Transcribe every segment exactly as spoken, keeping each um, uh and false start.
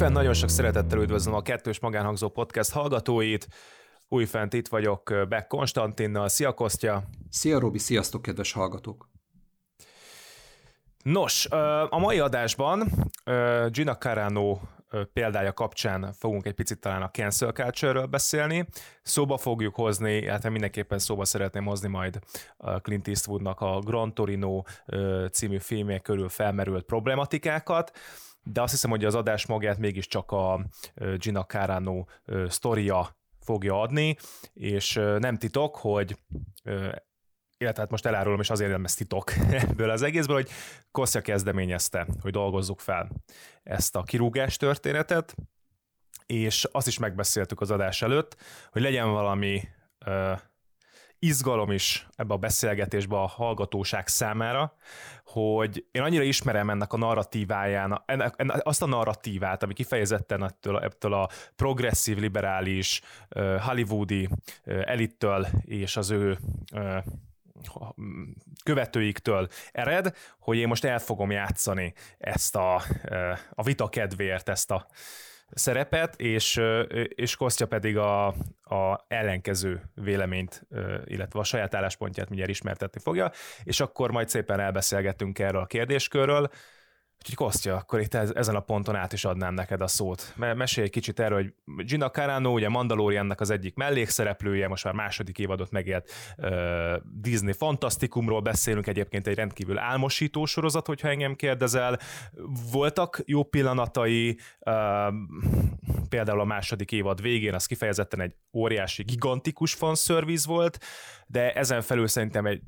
Újfent nagyon sok szeretettel üdvözlöm a Kettős Magánhangzó Podcast hallgatóit. Újfent itt vagyok Beck Konstantinnal. Szia, Kostya! Szia, Robi! Sziasztok, kedves hallgatók! Nos, a mai adásban Gina Carano példája kapcsán fogunk egy picit talán a cancel culture-ről beszélni. Szóba fogjuk hozni, hát mindenképpen szóba szeretném hozni majd Clint Eastwoodnak a Gran Torino című filmje körül felmerült problématikákat, de azt hiszem, hogy az adás magát mégiscsak a Gina Carano sztoria fogja adni, és nem titok, hogy illetve hát most elárulom, és azért nem ez titok ebből az egészből, hogy Kostya kezdeményezte, hogy dolgozzuk fel ezt a kirúgás történetet, és azt is megbeszéltük az adás előtt, hogy legyen valami uh, izgalom is ebbe a beszélgetésbe a hallgatóság számára, hogy én annyira ismerem ennek a narratíváján, ennek, ennek azt a narratívát, ami kifejezetten ettől, ettől a progresszív, liberális, uh, hollywoodi uh, elittől és az ő... Uh, követőiktől ered, hogy én most el fogom játszani ezt a, a vita kedvéért ezt a szerepet, és, és Kostya pedig a, a ellenkező véleményt, illetve a saját álláspontját mindjárt ismertetni fogja, és akkor majd szépen elbeszélgetünk erről a kérdéskörről. Úgyhogy Kostya, akkor itt ezen a ponton át is adnám neked a szót. Mesélj egy kicsit erről, hogy Gina Carano, ugye Mandaloriannak az egyik mellékszereplője, most már második évadot megélt Disney fantasztikumról beszélünk, egyébként egy rendkívül álmosító sorozat, hogyha engem kérdezel. Voltak jó pillanatai, például a második évad végén, az kifejezetten egy óriási, gigantikus fanszerviz volt, de ezen felül szerintem egy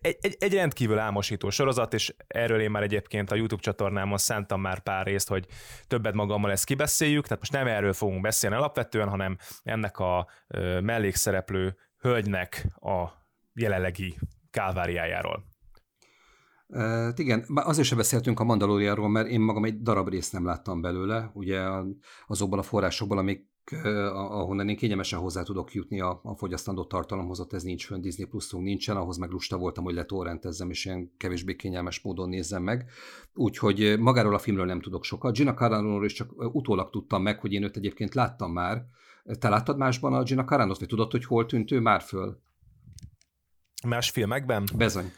Egy, egy, egy rendkívül álmosító sorozat, és erről én már egyébként a YouTube csatornámon szántam már pár részt, hogy többet magammal ezt kibeszéljük, tehát most nem erről fogunk beszélni alapvetően, hanem ennek a mellékszereplő hölgynek a jelenlegi kálváriájáról. Uh, igen, azért sem beszéltünk a Mandalorianról, mert én magam egy darab részt nem láttam belőle, ugye azokból a forrásokból, amik ahonnan én kényelmesen hozzá tudok jutni a, a fogyasztandó tartalomhoz, ott ez nincs fönn, Disney Pluszunk nincsen, ahhoz meg lusta voltam, hogy letorrentezzem, és ilyen kevésbé kényelmes módon nézzem meg. Úgyhogy magáról a filmről nem tudok sokat. Gina Caranóról is csak utólag tudtam meg, hogy én őt egyébként láttam már. Te láttad másban a Gina Caranót, vagy tudod, hogy hol tűnt ő már föl? Más filmekben? Bezony.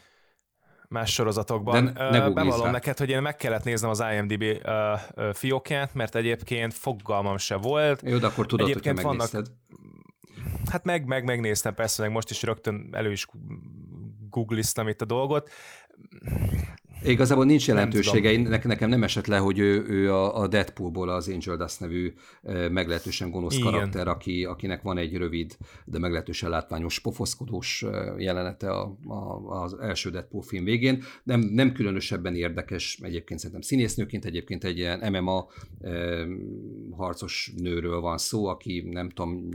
Más sorozatokban. Ne, bevallom neked, hogy én meg kellett néznem az IMDb uh, fiókját, mert egyébként fogalmam se volt. Jó, de akkor tudod, hogy megnézted. Hát meg, meg megnéztem, persze, meg most is rögtön elő is googliztam itt a dolgot. Igazából nincs jelentősége, nekem nem esett le, hogy ő, ő a Deadpoolból az Angel Dust nevű meglehetősen gonosz igen. karakter, aki, akinek van egy rövid, de meglehetősen látványos, pofoszkodós jelenete a, a, az első Deadpool film végén. Nem, nem különösebben érdekes, egyébként szerintem színésznőként, egyébként egy ilyen em em á harcos nőről van szó, aki nem tudom,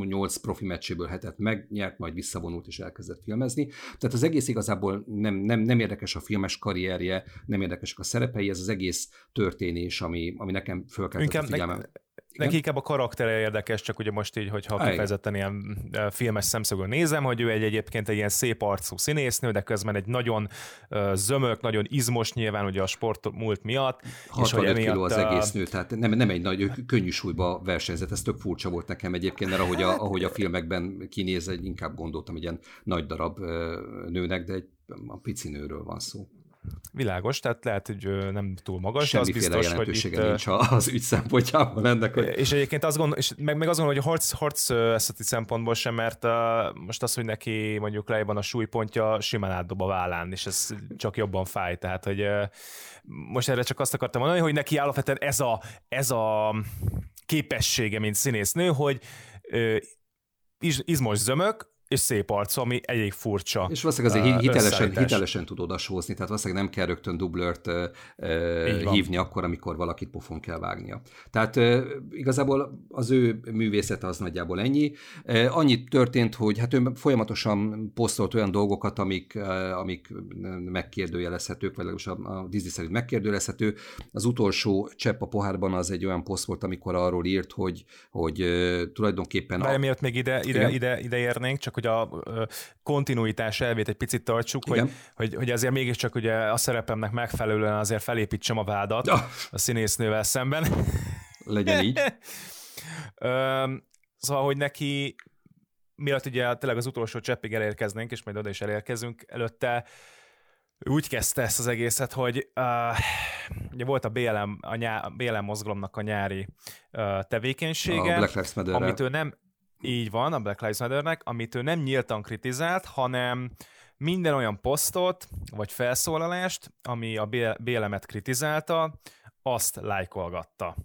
nyolc profi meccséből hetet megnyert, majd visszavonult és elkezdett filmezni. Tehát az egész igazából nem, nem, nem érdekes a filmes karrierje, nem érdekesek a szerepei, ez az egész történés, ami, ami nekem fölkeltett a figyelmem. Neki inkább a karaktere érdekes, csak ugye most így, hogyha ah, kifejezetten ilyen filmes szemszögből nézem, hogy ő egy egyébként egy ilyen szép arcú színésznő, de közben egy nagyon zömök, nagyon izmos nyilván ugye a sportmúlt miatt. hatvanöt kiló az egész nő, tehát nem, nem egy nagy könnyű súlyba versenyzett, ez tök furcsa volt nekem egyébként, mert ahogy a, ahogy a filmekben kinéz, inkább gondoltam egy ilyen nagy darab nőnek, de egy a pici nőről van szó. Világos, tehát lehet, hogy nem túl magas. Semmiféle az jelentősége hogy itt, nincs az ügy szempontjában ennek. Hogy... És egyébként azt gondolom, és meg, meg azt gondolom, hogy a harceszeti szempontból sem, mert a, most az, hogy neki mondjuk lejjebben a súlypontja, simán átdob a vállán, és ez csak jobban fáj. Tehát, hogy most erre csak azt akartam mondani, hogy neki alapvetően ez a, ez a képessége, mint színésznő, hogy iz, izmos zömök, és szép arc, ami elég furcsa. És valószínűleg azért hitelesen, hitelesen tud odasózni, tehát valószínűleg nem kell rögtön dublört uh, hívni akkor, amikor valakit pofon kell vágnia. Tehát uh, igazából az ő művészete az nagyjából ennyi. Uh, annyit történt, hogy hát ő folyamatosan posztolt olyan dolgokat, amik, uh, amik megkérdőjelezhetők, vagy legalábbis a, a Disney szerint megkérdőjelezhető. Az utolsó csepp a pohárban az egy olyan poszt volt, amikor arról írt, hogy, hogy uh, tulajdonképpen... Bár a... miatt még ide, ide, ide, ide érnénk, csak hogy a kontinuitás elvét egy picit tartsuk, hogy, hogy, hogy azért mégiscsak ugye a szerepemnek megfelelően azért felépítsem a vádat ja. a színésznővel szemben. Legyen így. Szóval, hogy neki, miatt ugye tényleg az utolsó cseppig elérkeznénk, és majd oda is elérkezünk előtte, úgy kezdte ezt az egészet, hogy uh, ugye volt a bé el em, a nyá, bé el em mozgalomnak a nyári uh, tevékenysége, a Black Lives Matter-re. Amit ő nem, így van, a Black Lives Matter-nek, amit ő nem nyíltan kritizált, hanem minden olyan posztot, vagy felszólalást, ami a bé el em-et kritizálta, azt lájkolgatta.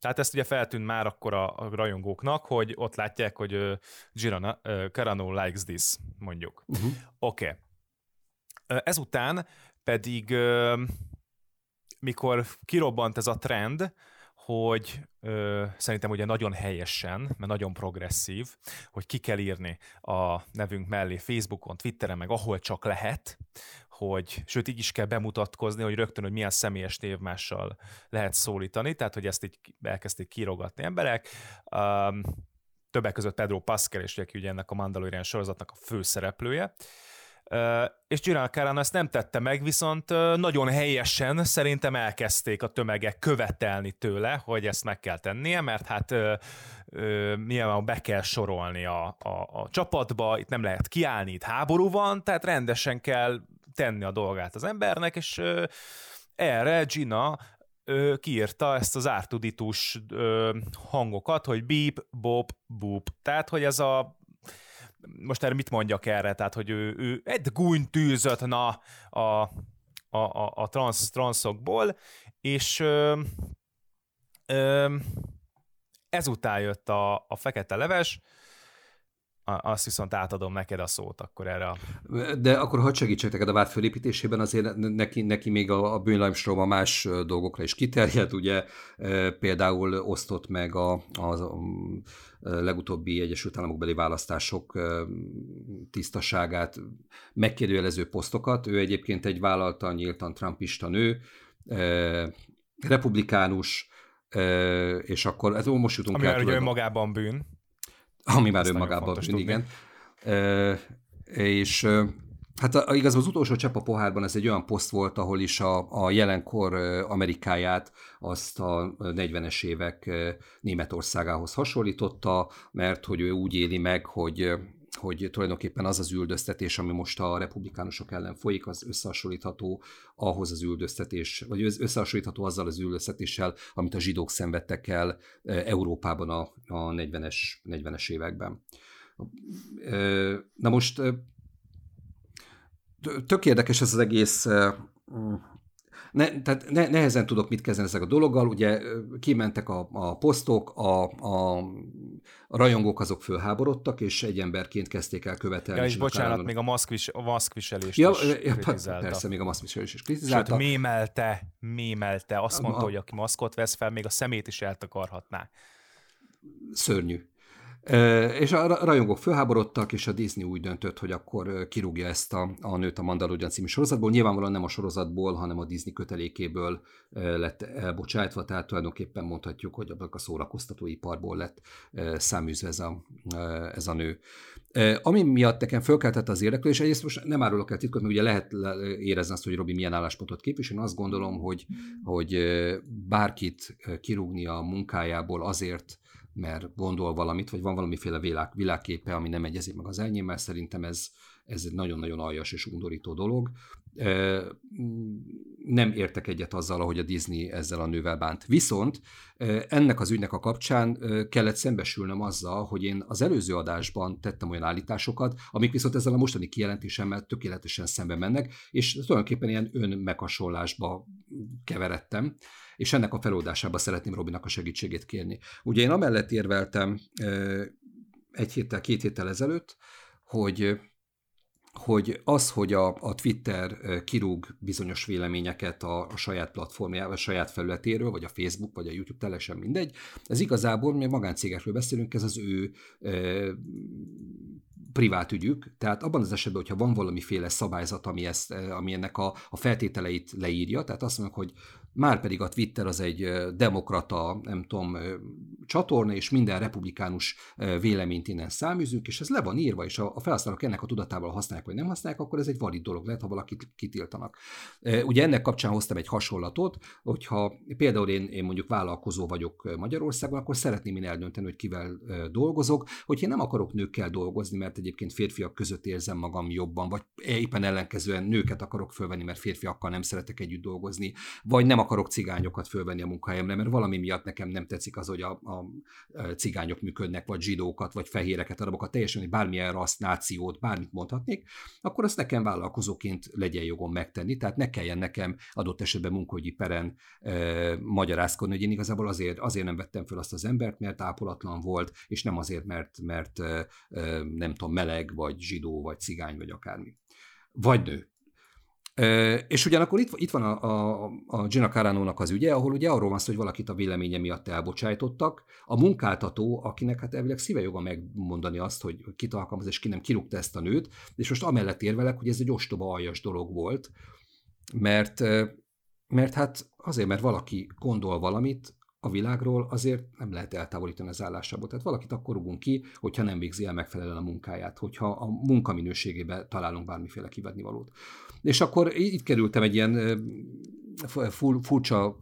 Tehát ezt ugye feltűnt már akkor a, a rajongóknak, hogy ott látják, hogy uh, Gina uh, Carano likes this, mondjuk. Uh-huh. Oké. Okay. Ezután pedig, mikor kirobbant ez a trend, hogy szerintem ugye nagyon helyesen, mert nagyon progresszív, hogy ki kell írni a nevünk mellé Facebookon, Twitteren, meg ahol csak lehet, hogy, sőt így is kell bemutatkozni, hogy rögtön, hogy milyen személyes névmással lehet szólítani, tehát hogy ezt így elkezdték kirogatni emberek. Többek között Pedro Pascal, és aki ugye ennek a Mandalorian sorozatnak a főszereplője. Uh, és Gina Carano ezt nem tette meg, viszont uh, nagyon helyesen szerintem elkezdték a tömegek követelni tőle, hogy ezt meg kell tennie, mert hát uh, uh, milyen be kell sorolni a, a, a csapatba, itt nem lehet kiállni, itt háború van, tehát rendesen kell tenni a dolgát az embernek, és uh, erre Gina uh, kiírta ezt az ártuditus uh, hangokat, hogy bíp, bop, búp, tehát hogy ez a most erre mit mondjak erre? Tehát, hogy ő, ő egy gúny tűzött na a, a, a, a transz, transzokból, és ö, ö, ezután jött a, a fekete leves, azt viszont átadom neked a szót akkor erre. A... De akkor hadd segítsek neked a vád fölépítésében, azért neki, neki még a, a bűnlaimstrom a más dolgokra is kiterjedt, ugye például osztott meg a, a, a legutóbbi Egyesült Államokbeli választások tisztaságát megkérdőjelező posztokat. Ő egyébként egy vállaltan nyíltan trumpista nő, republikánus, és akkor ez most jutunk el. Amivel ugye önmagában bűn. Ami már önmagában bűn, igen. E, és hát a, igazából az utolsó csepp a pohárban ez egy olyan poszt volt, ahol is a, a jelenkor Amerikáját azt a negyvenes évek Németországához hasonlította, mert hogy ő úgy éli meg, hogy, hogy tulajdonképpen az az üldöztetés, ami most a republikánusok ellen folyik, az összehasonlítható ahhoz az üldöztetés, vagy összehasonlítható azzal az üldöztetéssel, amit a zsidók szenvedtek el Európában a, a negyvenes években. Na most tök érdekes ez az egész... Ne, tehát ne, nehezen tudok mit kezdeni ezek a dologgal, ugye kimentek a, a posztok, a, a, a rajongók azok fölháborodtak, és egy emberként kezdték el követelni. Ja, és bocsánat, a még a maszkvis, maszkviselést ja, is ja, kritizálta. Persze, még a maszkviselést is kritizálta. Sőt, mémelte, mémelte, azt mondta, a, hogy aki maszkot vesz fel, még a szemét is eltakarhatná. Szörnyű. És a rajongók fölháborodtak, és a Disney úgy döntött, hogy akkor kirúgja ezt a, a nőt a Mandalorian című sorozatból. Nyilvánvalóan nem a sorozatból, hanem a Disney kötelékéből lett elbocsájtva, tehát tulajdonképpen mondhatjuk, hogy a szórakoztatóiparból lett száműzve ez a, ez a nő. Ami miatt nekem fölkeltett az érdeklődés, és egyrészt most nem árulok el titkot, mert ugye lehet érezni azt, hogy Robi milyen álláspontot képvisel. Én azt gondolom, hogy, hogy bárkit kirúgni a munkájából azért, mert gondol valamit, vagy van valamiféle világ, világképe, ami nem egyezik meg az enyémmel, szerintem ez, ez egy nagyon-nagyon aljas és undorító dolog. Nem értek egyet azzal, ahogy a Disney ezzel a nővel bánt. Viszont ennek az ügynek a kapcsán kellett szembesülnöm azzal, hogy én az előző adásban tettem olyan állításokat, amik viszont ezzel a mostani kijelentésemmel tökéletesen szembe mennek, és tulajdonképpen ilyen önmeghasonlásba keveredtem, és ennek a feloldásába szeretném Robinak a segítségét kérni. Ugye én amellett érveltem egy héttel, két héttel ezelőtt, hogy, hogy az, hogy a, a Twitter kirúg bizonyos véleményeket a, a saját platformjáról, a saját felületéről, vagy a Facebook, vagy a YouTube, teljesen mindegy, ez igazából, mi magáncégekről beszélünk, ez az ő e, privát ügyük, tehát abban az esetben, hogyha van valamiféle szabályzat, ami, ezt, ami ennek a, a feltételeit leírja, tehát azt mondjuk, hogy márpedig a Twitter az egy demokrata, nem tudom, csatorna, és minden republikánus véleményt innen száműzünk, és ez le van írva, és a felhasználók ennek a tudatával használják, vagy nem használják, akkor ez egy valid dolog lehet, ha valakit kitiltanak. Ugye ennek kapcsán hoztam egy hasonlatot, hogyha például én, én mondjuk vállalkozó vagyok Magyarországon, akkor szeretném én eldönteni, hogy kivel dolgozok, hogy én nem akarok nőkkel dolgozni, mert egyébként férfiak között érzem magam jobban, vagy éppen ellenkezően nőket akarok fölvenni, mert férfiakkal nem szeretek együtt dolgozni, vagy nem akarok cigányokat fölvenni a munkahelyemre, mert valami miatt nekem nem tetszik az, hogy a, a cigányok működnek, vagy zsidókat, vagy fehéreket, arabokat, teljesen, hogy bármilyen raszt, nációt, bármit mondhatnék, akkor azt nekem vállalkozóként legyen jogom megtenni, tehát ne kelljen nekem adott esetben munkahogyi peren eh, magyarázkodni, hogy én igazából azért, azért nem vettem föl azt az embert, mert ápolatlan volt, és nem azért, mert, mert eh, nem tudom, meleg, vagy zsidó, vagy cigány, vagy akármi. Vagy nő. És ugyanakkor itt, itt van a, a, a Gina Carano-nak az ügye, ahol ugye arról van szó, hogy valakit a véleménye miatt elbocsájtottak. A munkáltató, akinek hát elvileg szíve joga megmondani azt, hogy kit alkalmaz, és ki nem, kirúgta ezt a nőt, és most amellett érvelek, hogy ez egy ostoba, aljas dolog volt, mert, mert hát azért, mert valaki gondol valamit a világról, azért nem lehet eltávolítani az állásából. Tehát valakit akkor rúgunk ki, hogyha nem végzi el megfelelően a munkáját, hogyha a munkaminőségében találunk bármiféle kivetnivalót. És akkor itt kerültem egy ilyen furcsa,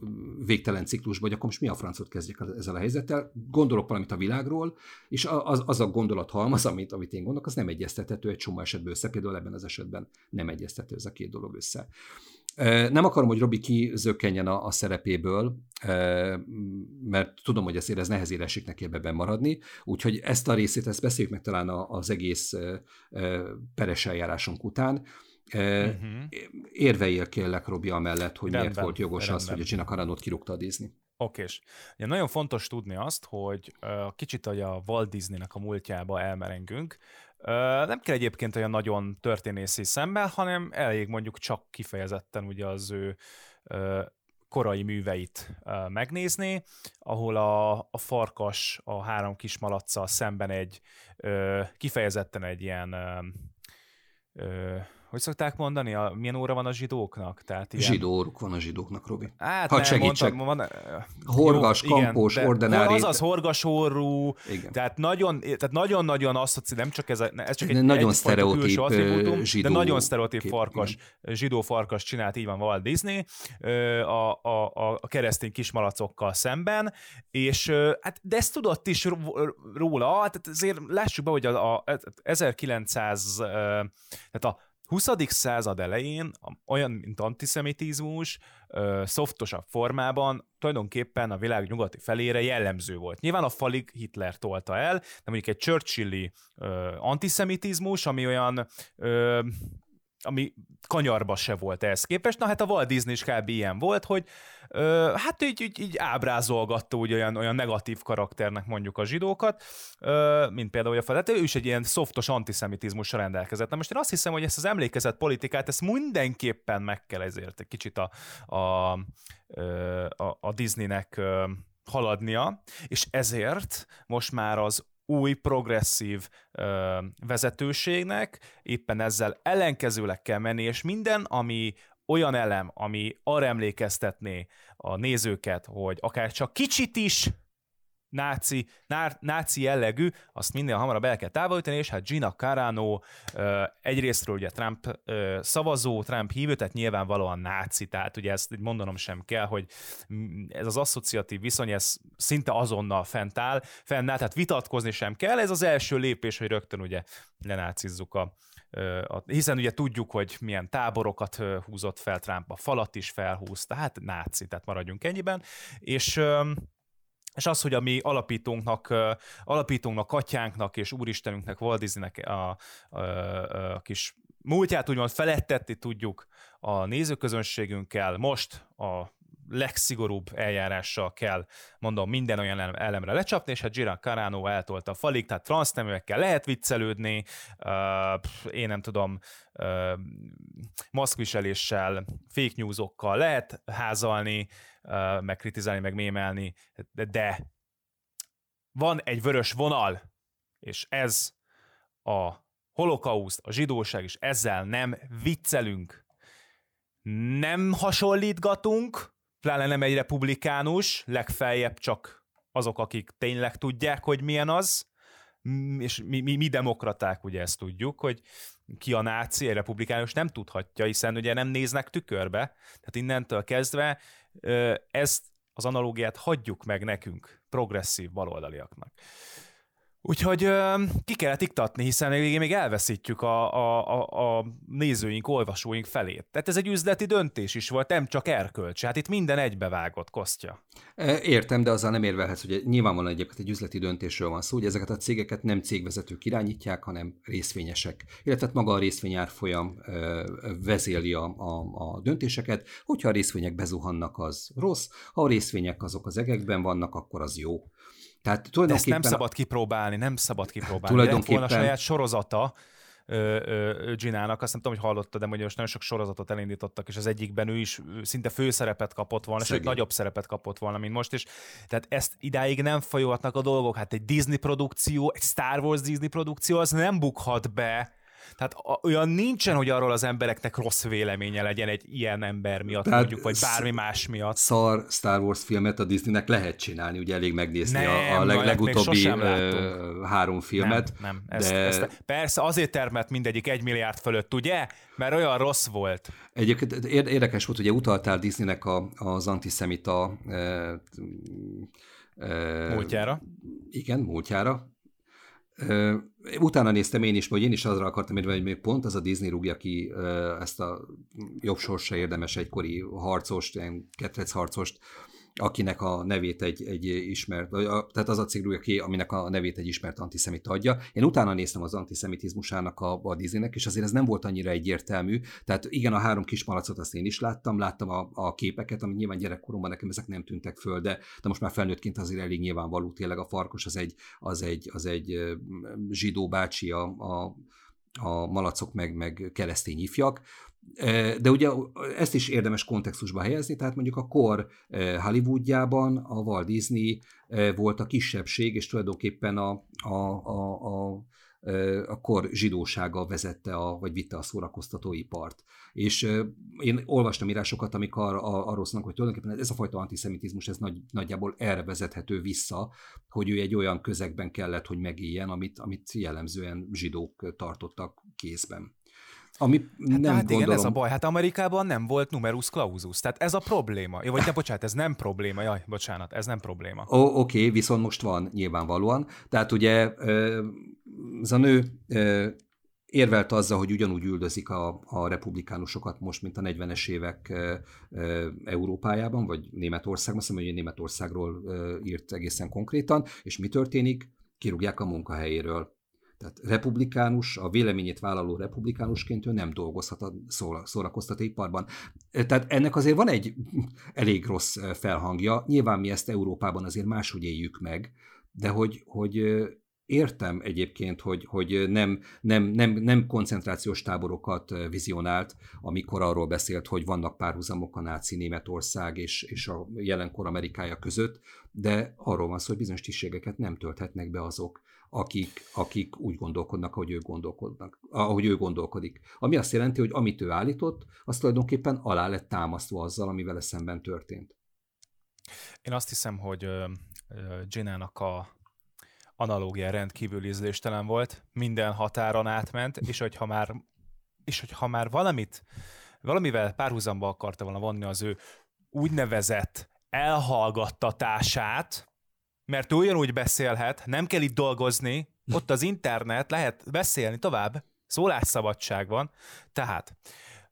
végtelen ciklusba, hogy akkor most mi a francot kezdjek ezzel a helyzettel. Gondolok valamit a világról, és az, az a gondolathalmaz, amit, amit én gondolok, az nem egyeztethető egy csomó esetben össze, például ebben az esetben nem egyeztethető ez a két dolog össze. Nem akarom, hogy Robi kizökkenjen a, a szerepéből, mert tudom, hogy ezért ez nehezére esik neki ebben maradni, úgyhogy ezt a részét, ezt beszéljük meg talán az egész peres eljárásunk után. Uh-huh. Érveljél kérlek, Robi, amellett, hogy rendben, miért volt jogos rendben. Az, hogy a Gina Caranót kirúgta a Disney. Okés. Ugye nagyon fontos tudni azt, hogy kicsit a Walt Disney-nek a múltjába elmerengünk. Nem kell egyébként olyan nagyon történészi szemmel, hanem elég mondjuk csak kifejezetten ugye az ő korai műveit megnézni, ahol a, a farkas a három kis malaccal szemben egy kifejezetten egy ilyen hogy szokták mondani, a, milyen óra van a zsidóknak? Tehát ilyen... Zsidó óruk van a zsidóknak, Robi. Hát hadd segítsek. Mondtam, van... Horgas, jó, kampós, igen, ordinári. Az az horgas orrú, tehát nagyon, tehát nagyon-nagyon asszociál, nem csak ez, a, ez csak egy, nagyon egy külső attribútum, de nagyon sztereotíp kép, farkas, igen. Zsidó farkas csinált, így van Walt Disney, a, a, a keresztény kismalacokkal szemben, és hát, de ezt tudott is róla, tehát azért lássuk be, hogy a, a ezerkilencszáz, tehát a huszadik század elején olyan, mint antiszemitizmus, szoftosabb formában tulajdonképpen a világ nyugati felére jellemző volt. Nyilván a falig Hitler tolta el, de mondjuk egy Churchill-i antiszemitizmus, ami olyan, ö, ami kanyarba se volt ehhez képest. Na hát a Walt Disney is kb. Ilyen volt, hogy ö, hát így, így, így ábrázolgatta úgy olyan, olyan negatív karakternek mondjuk a zsidókat, ö, mint például a felett, ő is egy ilyen szoftos antiszemitizmusra rendelkezett. Na most én azt hiszem, hogy ezt az emlékezett politikát, ezt mindenképpen meg kell ezért egy kicsit a, a, a, a Disneynek haladnia, és ezért most már az új progresszív ö, vezetőségnek éppen ezzel ellenkezőleg kell menni, és minden, ami olyan elem, ami arra emlékeztetné a nézőket, hogy akár csak kicsit is náci, ná, náci jellegű, azt minél hamarabb el kell távolítani, és hát Gina Carano ö, egyrésztről ugye Trump ö, szavazó, Trump hívő, tehát nyilvánvalóan náci, tehát ugye ezt mondanom sem kell, hogy ez az asszociatív viszony, ez szinte azonnal fent áll, fennáll, tehát vitatkozni sem kell, ez az első lépés, hogy rögtön ugye lenácizzuk a, a hiszen ugye tudjuk, hogy milyen táborokat húzott fel Trump, a falat is felhúzta, hát náci, tehát maradjunk ennyiben, és ö, és az, hogy a mi alapítónknak, alapítónknak, atyánknak és úristenünknek, Walt Disneynek a, a, a kis múltját úgymond felettetni tudjuk a nézőközönségünkkel, most a legszigorúbb eljárással kell, mondom, minden olyan elemre lecsapni, és hát Gina Carano eltolta a falig, tehát transzneműekkel lehet viccelődni, uh, én nem tudom, uh, maszkviseléssel, fake newsokkal lehet házalni, uh, meg kritizálni, meg mémelni, de van egy vörös vonal, és ez a holokauszt, a zsidóság, és ezzel nem viccelünk. Nem hasonlítgatunk, pláne nem egy republikánus, legfeljebb csak azok, akik tényleg tudják, hogy milyen az, és mi, mi, mi demokraták ugye ezt tudjuk, hogy ki a náci, egy republikánus nem tudhatja, hiszen ugye nem néznek tükörbe, tehát innentől kezdve ezt az analógiát hagyjuk meg nekünk, progresszív baloldaliaknak. Úgyhogy ki kellett iktatni, hiszen végén még elveszítjük a, a, a nézőink, olvasóink felét. Tehát ez egy üzleti döntés is volt, nem csak erkölcs. Hát itt minden egybevágott, Kostya. Értem, de azzal nem érvelhetsz, hogy nyilvánvalóan egyébként egy üzleti döntésről van szó, hogy ezeket a cégeket nem cégvezetők irányítják, hanem részvényesek. Illetve maga a részvényárfolyam vezéli a, a, a döntéseket. Hogyha a részvények bezuhannak, az rossz. Ha a részvények azok az egekben vannak, akkor az jó. Tehát tulajdonképpen... ezt nem szabad kipróbálni, nem szabad kipróbálni. Tulajdonképpen... lett volna saját sorozata Ginának, azt nem tudom, hogy hallottad, de hogy most nagyon sok sorozatot elindítottak, és az egyikben ő is szinte főszerepet kapott volna, sőt nagyobb szerepet kapott volna, mint most is. Tehát ezt idáig nem folyolhatnak a dolgok. Hát egy Disney produkció, egy Star Wars Disney produkció, az nem bukhat be. Tehát olyan nincsen, hogy arról az embereknek rossz véleménye legyen egy ilyen ember miatt, tehát mondjuk, vagy bármi más miatt. Szar Star Wars filmet a Disneynek lehet csinálni, ugye elég megnézni nem, a leg, legutóbbi három filmet. Nem, nem. Ezt, de... ezt, persze azért termett mindegyik egy milliárd fölött, ugye? Mert olyan rossz volt. Egyébként érdekes volt, ugye utaltál Disneynek a, az antiszemita... Eh, eh, múltjára? Igen, múltjára. Uh, utána néztem én is, hogy én is azra akartam érni, hogy még pont az a Disney rúgja ki uh, ezt a jobb sorsa érdemes egykori harcost, ilyen ketrecharcost, akinek a nevét egy, egy ismert, tehát az a cég rúgja ki, aminek a nevét egy ismert antiszemita adja. Én utána néztem az antiszemitizmusának a, a Disneynek, és azért ez nem volt annyira egyértelmű. Tehát igen, a három kis malacot azt én is láttam, láttam a, a képeket, amit nyilván gyerekkoromban nekem ezek nem tűntek föl, de, de most már felnőttként azért elég nyilvánvaló, tényleg a farkas az egy, az egy, az egy zsidó bácsi, a, a, a malacok meg, meg keresztény ifjak. De ugye ezt is érdemes kontextusba helyezni, tehát mondjuk a kor Hollywoodjában a Walt Disney volt a kisebbség, és tulajdonképpen a, a, a, a, a kor zsidósága vezette, a, vagy vitte a szórakoztatóipart. És én olvastam írásokat, amik arra, arról szólnak, hogy tulajdonképpen ez a fajta antiszemitizmus, ez nagy, nagyjából erre vezethető vissza, hogy ő egy olyan közegben kellett, hogy megéljen, amit, amit jellemzően zsidók tartottak kézben. Ami hát, nem hát gondolom... igen, ez a baj. Hát Amerikában nem volt numerus clausus, tehát ez a probléma. Jó, vagy te, bocsánat, ez nem probléma. Jaj, bocsánat, ez nem probléma. Oké, okay, viszont most van nyilvánvalóan. Tehát ugye ez a nő érvelt azzal, hogy ugyanúgy üldözik a, a republikánusokat most, mint a negyvenes évek Európájában, vagy Németországban. Azt hiszem, hogy Németországról írt egészen konkrétan. És mi történik? Kirúgják a munkahelyéről. Tehát republikánus, a véleményét vállaló republikánusként ő nem dolgozhat a szórakoztatóiparban. Tehát ennek azért van egy elég rossz felhangja. Nyilván mi ezt Európában azért máshogy éljük meg, de hogy, hogy értem egyébként, hogy, hogy nem, nem, nem, nem koncentrációs táborokat vizionált, amikor arról beszélt, hogy vannak párhuzamok a náci Németország és, és a jelenkor Amerikája között, de arról van szó, hogy bizonyos tisztségeket nem tölthetnek be azok, akik, akik úgy gondolkodnak, ahogy ő, gondolkodnak, ahogy ő gondolkodik. Ami azt jelenti, hogy amit ő állított, az tulajdonképpen alá lett támasztva azzal, ami vele szemben történt. Én azt hiszem, hogy Ginának a analógia rendkívül ízléstelen volt, minden határon átment, és hogyha már, és hogyha már valamit, valamivel párhuzamba akarta volna vonni az ő úgynevezett elhallgattatását, mert olyan úgy beszélhet, nem kell itt dolgozni, ott az internet, lehet beszélni tovább, szólásszabadság van, tehát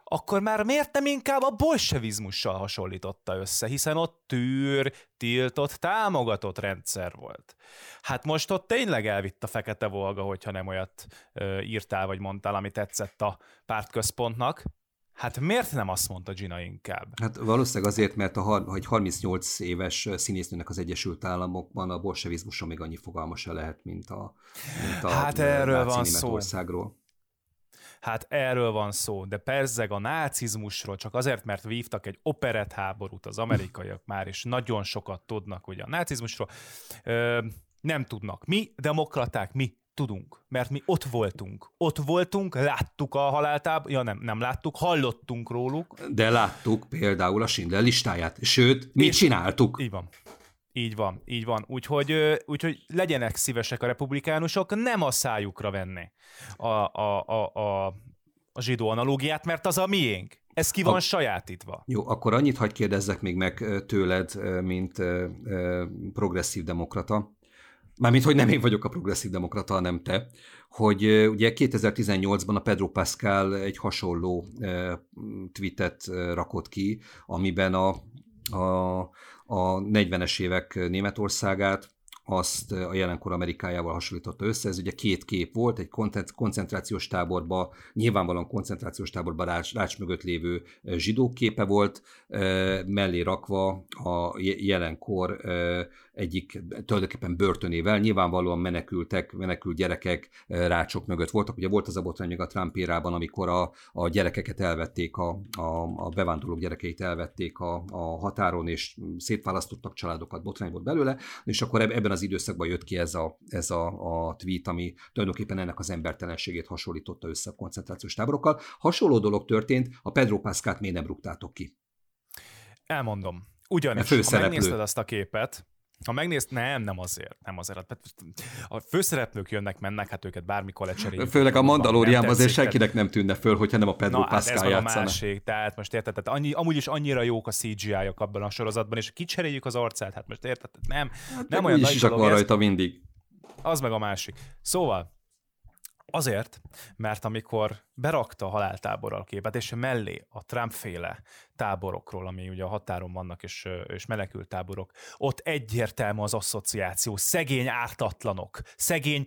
akkor már miért nem inkább a bolsevizmussal hasonlította össze, hiszen ott tűr, tiltott, támogatott rendszer volt. Hát most ott tényleg elvitt a fekete volga, hogyha nem olyat ö, írtál vagy mondtál, ami tetszett a pártközpontnak. Hát miért nem azt mondta Gina inkább? Hát valószínűleg azért, mert a egy harmincnyolc éves színésznőnek az Egyesült Államokban a bolsevizmusról még annyi fogalma se lehet, mint a, mint a hát erről van szó. Hát erről van szó, de perzzeg a nácizmusról csak azért, mert vívtak egy operett háborút az amerikaiak már, és nagyon sokat tudnak ugye a nácizmusról. Ö, nem tudnak mi, demokraták, mi tudunk, mert mi ott voltunk. Ott voltunk, láttuk a haláltábor, ja nem, nem láttuk, hallottunk róluk. De láttuk például a Schindler listáját, sőt, mi és csináltuk. Így van. Így van, így van. Úgyhogy, úgyhogy legyenek szívesek a republikánusok, nem a szájukra venni a, a, a, a, a zsidó analógiát, mert az a miénk. Ez ki van a... sajátítva. Jó, akkor annyit hadd kérdezzek még meg tőled, mint progresszív demokrata. Mármint, hogy nem én vagyok a progresszív demokrata, hanem te, hogy ugye kétezer-tizennyolcban a Pedro Pascal egy hasonló tweetet rakott ki, amiben a, a, a negyvenes évek Németországát azt a jelenkor Amerikájával hasonlította össze. Ez ugye két kép volt, egy koncentrációs táborba, nyilvánvalóan koncentrációs táborba rács, rács mögött lévő zsidók képe volt, mellé rakva a jelenkor egyik tulajdonképpen börtönével, nyilvánvalóan menekültek, menekült gyerekek rácsok mögött voltak. Ugye volt az a botrány még a Trump érában, amikor a, a gyerekeket elvették, a, a, a bevándorlók gyerekeit elvették a, a határon, és szétválasztottak családokat, botrány volt belőle, és akkor ebben az időszakban jött ki ez a, ez a, a tweet, ami tulajdonképpen ennek az embertelenségét hasonlította össze a koncentrációs táborokkal. Hasonló dolog történt, a Pedro Pascalt miért nem rúgtátok ki? Elmondom. Ugyanis, ha megnézted azt a képet, ha megnézd, nem, nem azért, nem azért. A főszereplők jönnek, mennek, hát őket bármikor lecseréljük. Főleg a Mandalorianban azért senkinek nem tűnne föl, hogyha nem a Pedro Pascal játszana. Na, hát ez van a másik, tehát most érted, tehát annyi, amúgy is annyira jók a C G I-ok abban a sorozatban, és kicseréljük az arcát, hát most érted, nem, hát nem olyan nagy is dolog. Is rajta ez, mindig. Az meg a másik. Szóval, azért, mert amikor berakta a haláltáborral képet, és mellé a Trump-féle táborokról, ami ugye a határon vannak, és, és menekült táborok, ott egyértelmű az asszociáció, szegény ártatlanok, szegény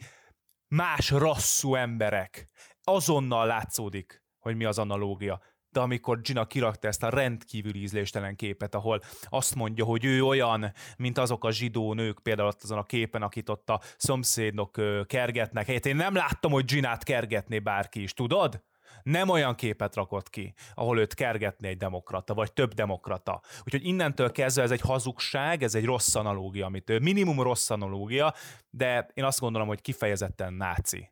más rasszú emberek. Azonnal látszódik, hogy mi az analógia. De amikor Gina kirakta ezt a rendkívül ízléstelen képet, ahol azt mondja, hogy ő olyan, mint azok a zsidó nők, például azon a képen, akit ott a szomszédok kergetnek. Hát én nem láttam, hogy Ginát kergetné bárki is, tudod? Nem olyan képet rakott ki, ahol őt kergetné egy demokrata, vagy több demokrata. Úgyhogy innentől kezdve ez egy hazugság, ez egy rossz analógia, amit ő, minimum rossz analógia, de én azt gondolom, hogy kifejezetten náci.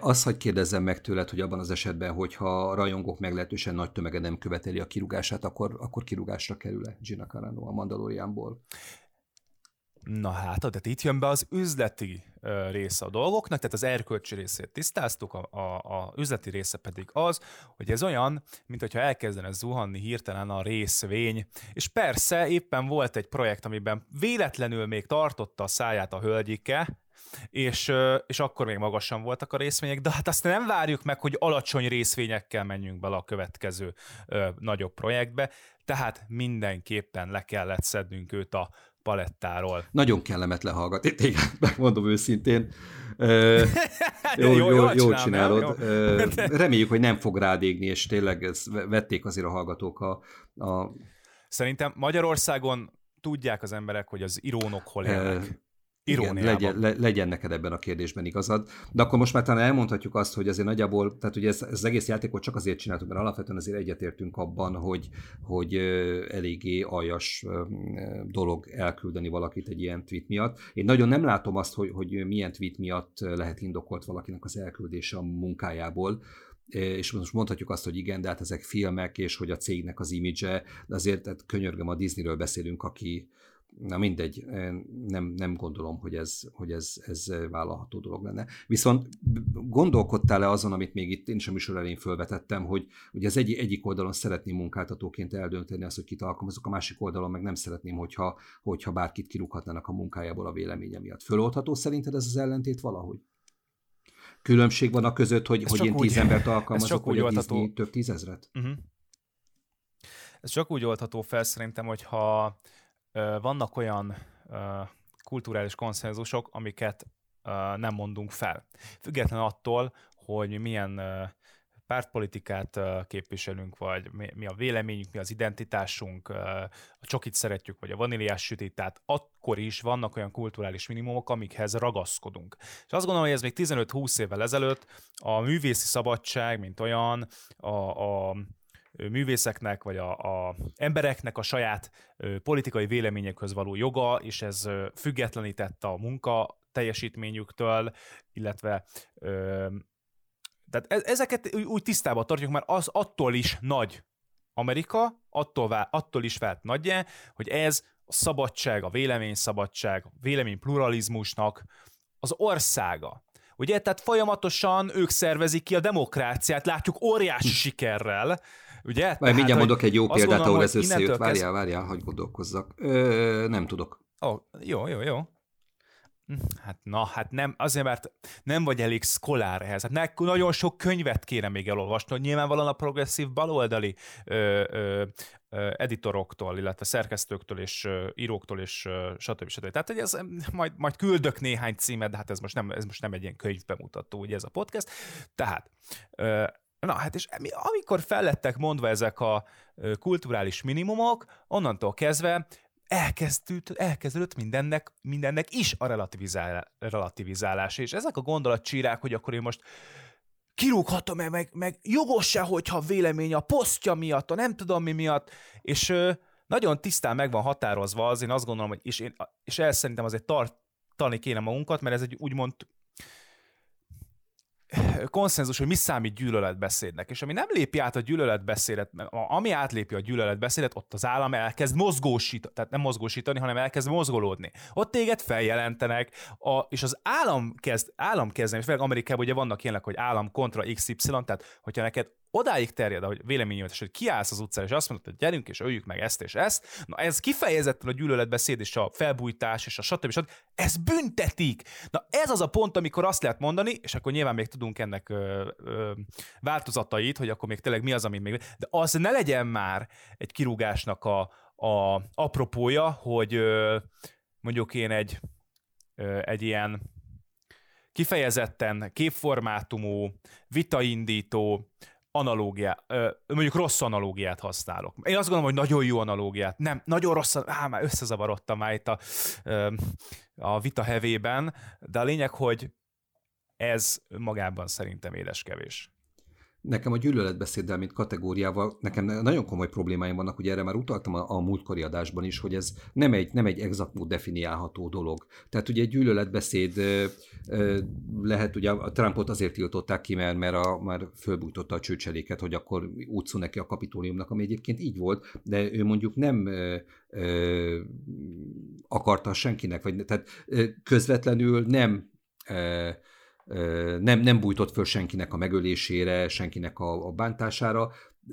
Azt, hogy kérdezzem meg tőled, hogy abban az esetben, hogyha a rajongók meglehetősen nagy tömege nem követeli a kirúgását, akkor, akkor kirúgásra kerül-e Gina Carano a Mandalorianból? Na hát, de itt jön be az üzleti része a dolgoknak, tehát az erkölcsi részét tisztáztuk, a, a, a üzleti része pedig az, hogy ez olyan, mint hogyha elkezdene zuhanni hirtelen a részvény, és persze éppen volt egy projekt, amiben véletlenül még tartotta a száját a hölgyike, És, és akkor még magasan voltak a részvények, de hát azt nem várjuk meg, hogy alacsony részvényekkel menjünk bele a következő ö, nagyobb projektbe, tehát mindenképpen le kellett szednünk őt a palettáról. Nagyon kellemetlen hallgatni, téged megmondom őszintén. Ö, jó, jó, jól, jól csinálod. Jól. Ö, reméljük, hogy nem fog rád égni, és tényleg ezt vették azért a hallgatók. A, a... Szerintem Magyarországon tudják az emberek, hogy az írónok hol élnek. Ö... Igen, legyen, le, legyen neked ebben a kérdésben igazad. De akkor most már talán elmondhatjuk azt, hogy azért nagyjából, tehát ugye ez, ez az egész játékot csak azért csináltuk, mert alapvetően azért egyetértünk abban, hogy, hogy eléggé aljas dolog elküldeni valakit egy ilyen tweet miatt. Én nagyon nem látom azt, hogy, hogy milyen tweet miatt lehet indokolt valakinek az elküldése a munkájából, és most mondhatjuk azt, hogy igen, de hát ezek filmek, és hogy a cégnek az image-e, de azért tehát könyörgöm, a Disneyről beszélünk, aki na mindegy, nem, nem gondolom, hogy, ez, hogy ez, ez vállalható dolog lenne. Viszont gondolkodtál-e azon, amit még itt én is a műsor elején fölvetettem, hogy ugye az egy, egyik oldalon szeretném munkáltatóként eldönteni azt, hogy kit alkalmazok, a másik oldalon meg nem szeretném, hogyha, hogyha bárkit kirúghatnának a munkájából a véleménye miatt. Föloldható szerinted ez az ellentét valahogy? Különbség van a között, hogy, hogy én tíz úgy, embert alkalmazok, vagy a Disney több tízezret? Uh-huh. Ez csak úgy oldható fel szerintem, hogyha vannak olyan uh, kulturális konszenzusok, amiket uh, nem mondunk fel. Függetlenül attól, hogy milyen uh, pártpolitikát uh, képviselünk, vagy mi, mi a véleményünk, mi az identitásunk, uh, a csokit szeretjük, vagy a vaníliás sütit, tehát akkor is vannak olyan kulturális minimumok, amikhez ragaszkodunk. És azt gondolom, hogy ez még tizenöt-húsz évvel ezelőtt a művészi szabadság, mint olyan, a, a művészeknek, vagy a, a embereknek a saját politikai véleményekhöz való joga, és ez függetlenítette a munka teljesítményüktől, illetve tehát ezeket úgy tisztában tartjuk, mert az attól is nagy Amerika, attól, vál, attól is vált nagyjá, hogy ez a szabadság, a véleményszabadság, a véleménypluralizmusnak az országa. Ugye, tehát folyamatosan ők szervezik ki a demokráciát, látjuk óriási sikerrel, ugye? Már mindjárt hát, mondok egy jó példát, ahol ez összejött. Várjál, várjál, hogy gondolkozzak. Ö, nem tudok. Ó, jó, jó, jó. Hát na, hát nem, azért, mert nem vagy elég szkolár ehhez. Hát nagyon sok könyvet kéne még elolvasni, hogy nyilvánvalóan a progresszív baloldali ö, ö, ö, editoroktól, illetve szerkesztőktől és ö, íróktól, és ö, stb. stb. Tehát, hogy ez, majd, majd küldök néhány címet, de hát ez most nem, ez most nem egy ilyen könyvbemutató, ugye ez a podcast. Tehát, ö, na hát és amikor fellettek mondva ezek a kulturális minimumok, onnantól kezdve Elkezdődött, elkezdődött mindennek, mindennek is a relativizál, relativizálása, és ezek a gondolatcsírák, hogy akkor én most kirúghatom-e, meg, meg jogos-e, hogyha vélemény a posztja miatt, a nem tudom mi miatt, és ö, nagyon tisztán meg van határozva az, én azt gondolom, hogy, és, én, és el szerintem azért tartani kéne magunkat, mert ez egy úgymond konszenzus, hogy mi számít gyűlöletbeszédnek, és ami nem lépi át a gyűlöletbeszédet, ami átlépi a gyűlöletbeszédet, ott az állam elkezd mozgósítani, tehát nem mozgósítani, hanem elkezd mozgolódni. Ott téged feljelentenek, a, és az állam kezd, állam kezdeni, és főleg Amerikában ugye vannak ilyenek, hogy állam kontra iksz ipszilon, tehát hogyha neked odáig terjed, hogy véleményemet, és hogy kiállsz az utcára, és azt mondod, hogy gyerünk, és öljük meg ezt és ezt, na ez kifejezetten a gyűlöletbeszéd, és a felbújtás, és a stb. stb. Ez büntetik! Na ez az a pont, amikor azt lehet mondani, és akkor nyilván még tudunk ennek ö, ö, változatait, hogy akkor még tényleg mi az, ami még... De az ne legyen már egy kirúgásnak a, a apropója, hogy ö, mondjuk én egy, ö, egy ilyen kifejezetten képformátumú, vitaindító, analógiát, mondjuk rossz analógiát használok. Én azt gondolom, hogy nagyon jó analógiát. Nem, nagyon rossz, á, már összezavarodtam már itt a, a vita hevében, de a lényeg, hogy ez magában szerintem édeskevés. Nekem a gyűlöletbeszéddel, mint kategóriával, nekem nagyon komoly problémáim vannak, ugye erre már utaltam a, a múltkori adásban is, hogy ez nem egy, nem egy exakt mód definiálható dolog. Tehát ugye egy gyűlöletbeszéd ö, ö, lehet, ugye a Trumpot azért tiltották ki, mert, mert a, már fölbújtotta a csőcseléket, hogy akkor utcú neki a kapitóliumnak, ami egyébként így volt, de ő mondjuk nem ö, ö, akarta senkinek, vagy tehát ö, közvetlenül nem... Ö, Nem, nem bújtott föl senkinek a megölésére, senkinek a, a bántására.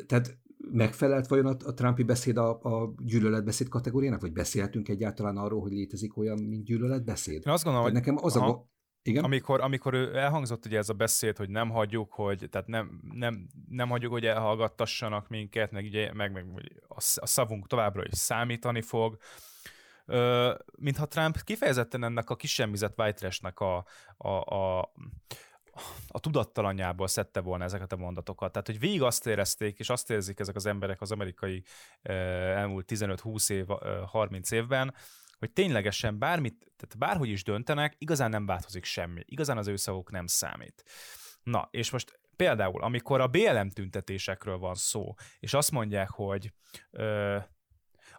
Tehát megfelelt vajon a, a Trumpi beszéd a, a gyűlöletbeszéd kategóriának? Vagy beszélhetünk egyáltalán arról, hogy létezik olyan, mint gyűlöletbeszéd? Én azt gondolom, tehát nekem az aha, a... Igen? Amikor, amikor elhangzott ugye ez a beszéd, hogy nem hagyjuk, hogy, tehát nem, nem, nem hagyjuk, hogy elhallgattassanak minket, meg, ugye, meg, meg a szavunk továbbra is számítani fog, Ö, mintha Trump kifejezetten ennek a kisemmizett white trash-nek a, a, a, a tudattalanjából szedte volna ezeket a mondatokat. Tehát, hogy végig azt érezték, és azt érzik ezek az emberek az amerikai ö, elmúlt tizenöt-húsz év, ö, harminc évben, hogy ténylegesen bármit, tehát bárhogy is döntenek, igazán nem változik semmi. Igazán az ő szavuk nem számít. Na, és most például, amikor a bé el em tüntetésekről van szó, és azt mondják, hogy... Ö,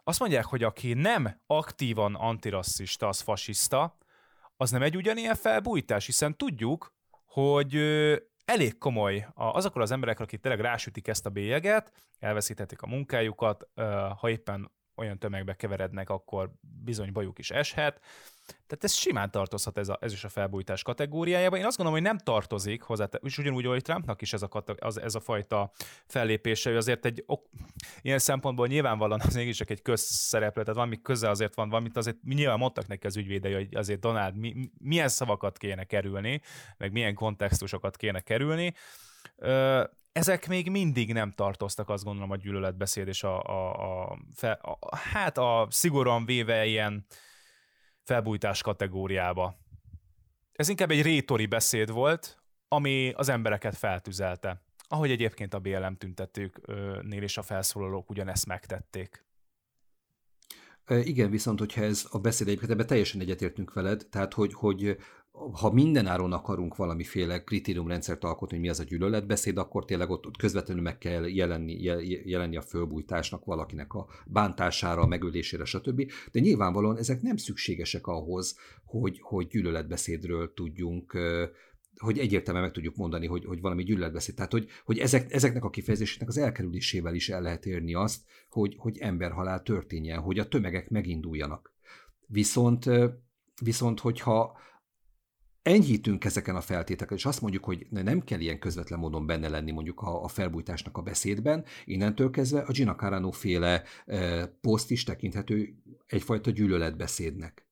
Azt mondják, hogy aki nem aktívan antirasszista, az fasiszta, az nem egy ugyanilyen felbújtás, hiszen tudjuk, hogy elég komoly azokról az emberekről, akik tényleg rásütik ezt a bélyeget, elveszíthetik a munkájukat, ha éppen olyan tömegbe keverednek, akkor bizony bajuk is eshet. Tehát ez simán tartozhat ez, a, ez is a felbújtás kategóriájába. Én azt gondolom, hogy nem tartozik hozzá, és ugyanúgy, hogy Trumpnak is ez a, kata, az, ez a fajta fellépése, ő azért egy ok, ilyen szempontból nyilvánvalóan az mégis csak egy közszereplő, tehát valami köze azért van, valamit azért nyilván mondtak neki az ügyvédei, hogy azért Donald, mi, milyen szavakat kéne kerülni, meg milyen kontextusokat kéne kerülni. Ezek még mindig nem tartoztak, azt gondolom, a gyűlöletbeszéd és a, a, a, a, a hát a szigorúan véve ilyen felbújtás kategóriába. Ez inkább egy rétori beszéd volt, ami az embereket feltüzelte. Ahogy egyébként a bé el em tüntetőknél és a felszólalók ugyanezt megtették. Igen, viszont hogyha ez a beszéd, egyébként ebben teljesen egyetértünk veled, tehát hogy, hogy ha mindenáron akarunk valamiféle kritériumrendszert alkotni, hogy mi az a gyűlöletbeszéd, akkor tényleg ott, ott közvetlenül meg kell jelenni, jelenni a fölbújtásnak, valakinek a bántására, a megölésére, stb. De nyilvánvalóan ezek nem szükségesek ahhoz, hogy, hogy gyűlöletbeszédről tudjunk, hogy egyértelműen meg tudjuk mondani, hogy, hogy valami gyűlöletbeszéd. Tehát, hogy, hogy ezek, ezeknek a kifejezéseknek az elkerülésével is el lehet érni azt, hogy, hogy emberhalál történjen, hogy a tömegek meginduljanak. Viszont, viszont hogyha enyhítünk ezeken a feltételeken, és azt mondjuk, hogy nem kell ilyen közvetlen módon benne lenni mondjuk a, a felbújtásnak a beszédben, innentől kezdve a Gina Carano féle eh, poszt is tekinthető egyfajta gyűlöletbeszédnek.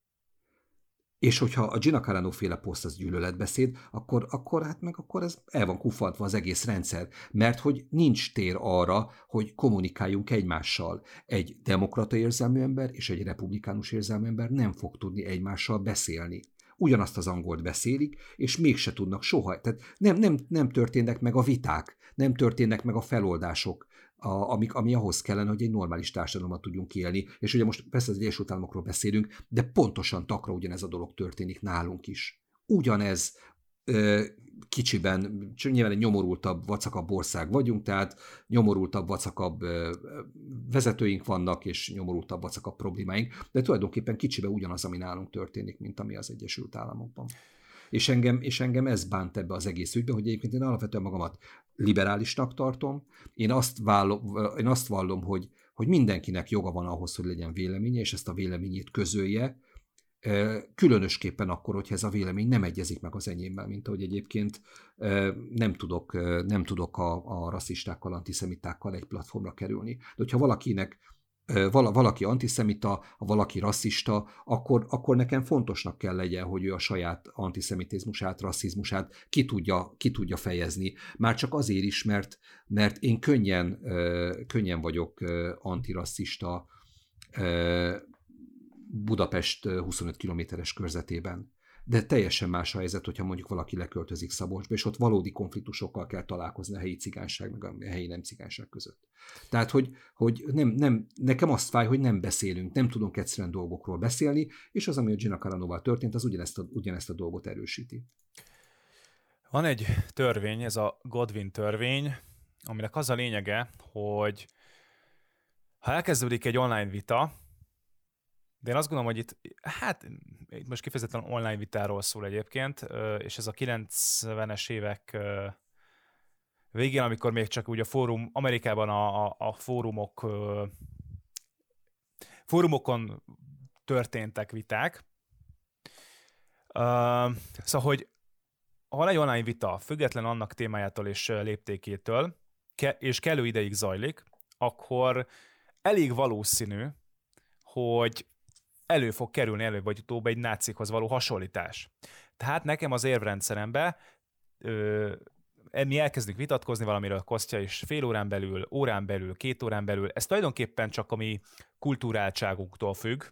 És hogyha a Gina Carano féle poszt az gyűlöletbeszéd, akkor, akkor hát meg akkor ez el van kufantva az egész rendszer, mert hogy nincs tér arra, hogy kommunikáljunk egymással. Egy demokrata érzelmű ember és egy republikánus érzelmű ember nem fog tudni egymással beszélni. Ugyanazt az angolt beszélik, és mégse tudnak soha. Tehát nem, nem, nem történnek meg a viták, nem történnek meg a feloldások, a, amik, ami ahhoz kellene, hogy egy normális társadalmat tudjunk élni. És ugye most persze az Egyesült Államokról beszélünk, de pontosan takra ugyanez a dolog történik nálunk is. Ugyanez ö, kicsiben, nyilván egy nyomorultabb, vacakabb ország vagyunk, tehát nyomorultabb, vacakabb ö, vezetőink vannak, és nyomorultabb, vacakabb problémáink, de tulajdonképpen kicsiben ugyanaz, ami nálunk történik, mint ami az Egyesült Államokban. És engem, és engem ez bánt ebbe az egész ügyben, hogy egyébként én alapvetően magamat liberálisnak tartom, én azt, vállom, én azt vallom, hogy, hogy mindenkinek joga van ahhoz, hogy legyen véleménye, és ezt a véleményét közölje, különösképpen akkor, hogyha ez a vélemény nem egyezik meg az enyémmel, mint ahogy egyébként nem tudok, nem tudok a, a rasszistákkal, antiszemitákkal egy platformra kerülni. De hogyha valakinek, vala, valaki antiszemita, valaki rasszista, akkor, akkor nekem fontosnak kell legyen, hogy ő a saját antiszemitizmusát, rasszizmusát ki tudja, ki tudja fejezni. Már csak azért is, mert, mert én könnyen, könnyen vagyok antirasszista, Budapest huszonöt kilométeres körzetében. De teljesen más a helyzet, hogyha mondjuk valaki leköltözik Szabolcsba, és ott valódi konfliktusokkal kell találkozni a helyi cigányság, meg a helyi nem cigányság között. Tehát, hogy, hogy nem, nem, nekem azt fáj, hogy nem beszélünk, nem tudunk egyszerűen dolgokról beszélni, és az, ami a Gina Caranoval történt, az ugyanezt a, ugyanezt a dolgot erősíti. Van egy törvény, ez a Godwin törvény, aminek az a lényege, hogy ha elkezdődik egy online vita, de én azt gondolom, hogy itt, hát itt most kifejezetten online vitáról szól egyébként, és ez a kilencvenes évek végén, amikor még csak úgy a fórum, Amerikában a, a, a fórumok, fórumokon történtek viták. Szóval, hogy ha egy online vita független annak témájától és léptékétől, és kellő ideig zajlik, akkor elég valószínű, hogy elő fog kerülni előbb vagy utóbb egy nácikhoz való hasonlítás. Tehát nekem az érvrendszeremben ö, mi elkezdünk vitatkozni valamiről, Kostya is fél órán belül, órán belül, két órán belül, ez tulajdonképpen csak a mi kulturáltságunktól függ.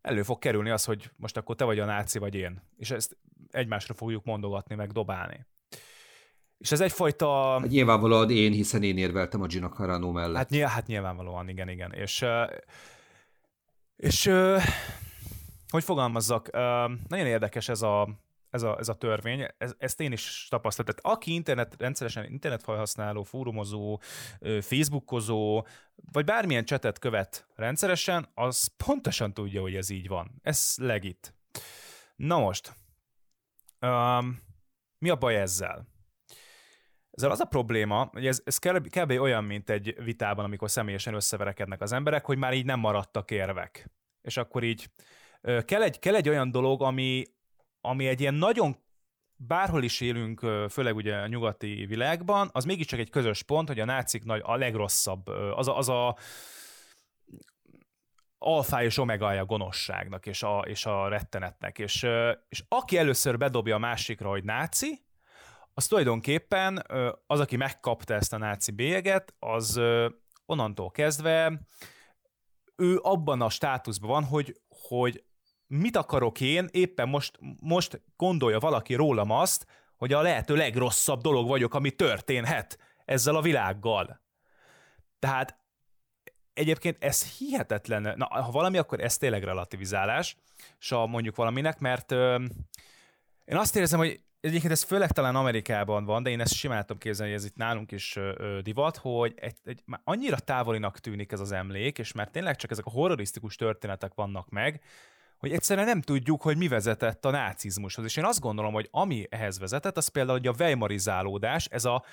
Elő fog kerülni az, hogy most akkor te vagy a náci, vagy én. És ezt egymásra fogjuk mondogatni, meg dobálni. És ez egyfajta... Hát nyilvánvalóan én, hiszen én érveltem a Gina Carano mellett. Hát, nyilván, hát nyilvánvalóan, igen, igen. És... Uh, És uh, hogy fogalmazzak, uh, nagyon érdekes ez a, ez a, ez a törvény, ez, ezt én is tapasztaltam. Tehát aki internet, rendszeresen internetfelhasználó, fórumozó, facebookozó, vagy bármilyen csetet követ rendszeresen, az pontosan tudja, hogy ez így van. Ez legit. Na most, uh, mi a baj ezzel? Ezzel az a probléma, hogy ez, ez kb, kb. olyan, mint egy vitában, amikor személyesen összeverekednek az emberek, hogy már így nem maradtak érvek. És akkor így kell egy, kell egy olyan dolog, ami, ami egy ilyen nagyon, bárhol is élünk, főleg ugye a nyugati világban, az mégiscsak egy közös pont, hogy a nácik nagy, a legrosszabb, az a, az a alfája és omegája gonoszságnak és a, és a rettenetnek. És, és aki először bedobja a másikra, hogy náci, az tulajdonképpen az, aki megkapta ezt a náci bélyeget, az onnantól kezdve ő abban a státuszban van, hogy, hogy mit akarok én, éppen most, most gondolja valaki rólam azt, hogy a lehető legrosszabb dolog vagyok, ami történhet ezzel a világgal. Tehát egyébként ez hihetetlen, na, ha valami, akkor ez tényleg relativizálás, s a mondjuk valaminek, mert ö, én azt érzem, hogy egyébként ez főleg talán Amerikában van, de én ezt simán tudom képzelni, hogy ez itt nálunk is ö, divat, hogy egy, egy, már annyira távolinak tűnik ez az emlék, és már tényleg csak ezek a horrorisztikus történetek vannak meg, hogy egyszerűen nem tudjuk, hogy mi vezetett a nácizmushoz. És én azt gondolom, hogy ami ehhez vezetett, az például, hogy a weimarizálódás, ez, a,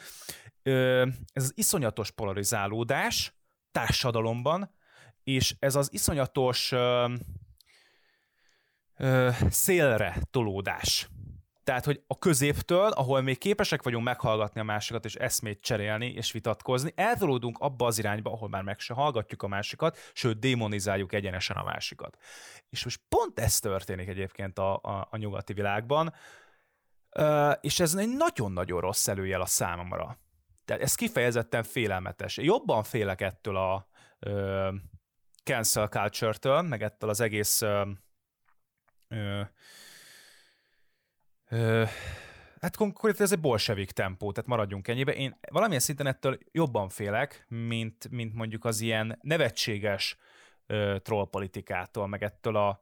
ö, ez az iszonyatos polarizálódás társadalomban, és ez az iszonyatos ö, ö, szélre tolódás. Tehát, hogy a középtől, ahol még képesek vagyunk meghallgatni a másikat, és eszmét cserélni, és vitatkozni, eltolódunk abba az irányba, ahol már meg se hallgatjuk a másikat, sőt, démonizáljuk egyenesen a másikat. És most pont ez történik egyébként a, a, a nyugati világban, Ö, és ez egy nagyon-nagyon rossz előjel a számomra. Tehát ez kifejezetten félelmetes. Jobban félek ettől a ö, cancel culture-től, meg ettől az egész... Ö, ö, Öh, hát konkrétan ez egy bolsevik tempó, tehát maradjunk ennyibe. Én valamilyen szinten ettől jobban félek, mint, mint mondjuk az ilyen nevetséges öh, trollpolitikától, meg ettől a...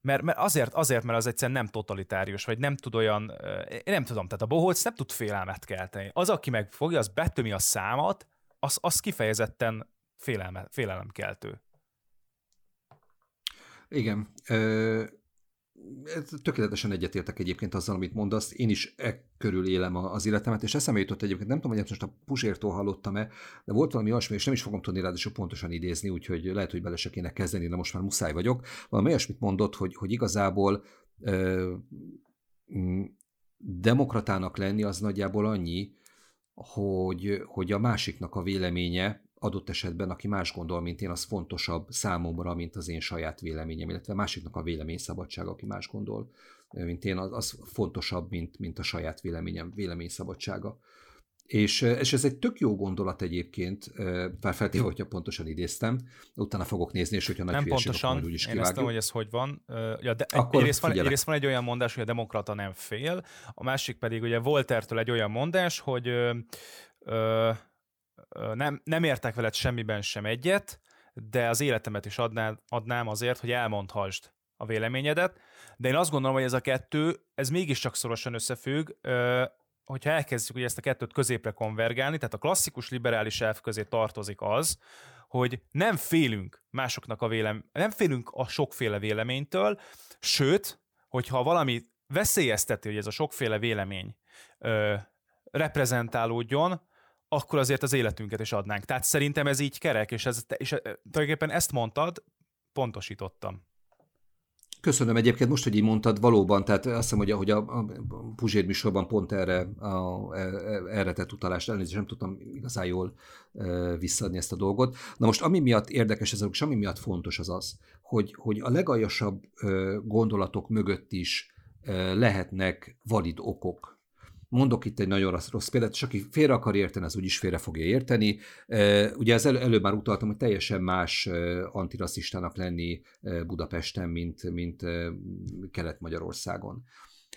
Mert, mert azért, azért, mert az egyszerűen nem totalitárius, vagy nem tud olyan... Én nem tudom, tehát a bohóc nem tud félelmet kelteni. Az, aki megfogja, az betömi a számat, az, az kifejezetten félelme, félelemkeltő. Igen. Ö- Tökéletesen egyetértek egyébként azzal, amit mondasz, én is e körül élem az életemet, és eszembe jutott egyébként, nem tudom, hogy most a Pusértól hallottam-e, de volt valami olyasmi, és nem is fogom tudni ráadásul pontosan idézni, úgyhogy lehet, hogy bele se kéne kezdeni, de most már muszáj vagyok. Valami olyasmit mondott, hogy, hogy igazából ö, demokratának lenni az nagyjából annyi, hogy, hogy a másiknak a véleménye, adott esetben, aki más gondol, mint én, az fontosabb számomra, mint az én saját véleményem, illetve másiknak a véleményszabadsága, aki más gondol, mint én, az, az fontosabb, mint, mint a saját véleményem, véleményszabadsága. És, és ez egy tök jó gondolat egyébként, bár feltéve, hogyha pontosan idéztem, utána fogok nézni, és hogyha nagy hülyeségek majd úgyis kivágjuk. Nem pontosan, én ezt nem, hogy ez hogy van. Ja, de egyrészt, van egyrészt van egy olyan mondás, hogy a demokrata nem fél, a másik pedig, ugye Voltaire-től egy olyan mondás, hogy ö, ö, Nem, nem értek veled semmiben sem egyet, de az életemet is adnád, adnám azért, hogy elmondhassd a véleményedet, de én azt gondolom, hogy ez a kettő, ez mégiscsak szorosan összefügg, hogyha elkezdjük ugye ezt a kettőt középre konvergálni, tehát a klasszikus liberális elv közé tartozik az, hogy nem félünk másoknak a vélem, nem félünk a sokféle véleménytől, sőt, hogyha valami veszélyezteti, hogy ez a sokféle vélemény ö, reprezentálódjon, akkor azért az életünket is adnánk. Tehát szerintem ez így kerek, és, ez, és tulajdonképpen ezt mondtad, pontosítottam. Köszönöm egyébként, most, hogy így mondtad, valóban, tehát azt hiszem, hogy ahogy a, a Puzsér műsorban pont erre, a, erre tett utalást, elnézést, nem tudtam igazán jól e, visszaadni ezt a dolgot. Na most, ami miatt érdekes ez, és ami miatt fontos az az, hogy, hogy a legaljasabb e, gondolatok mögött is e, lehetnek valid okok. Mondok itt egy nagyon rossz, rossz példát, és aki félre akar érteni, az úgyis félre fogja érteni. Ugye az elő, előbb már utaltam, hogy teljesen más antirasszistának lenni Budapesten, mint, mint Kelet-Magyarországon.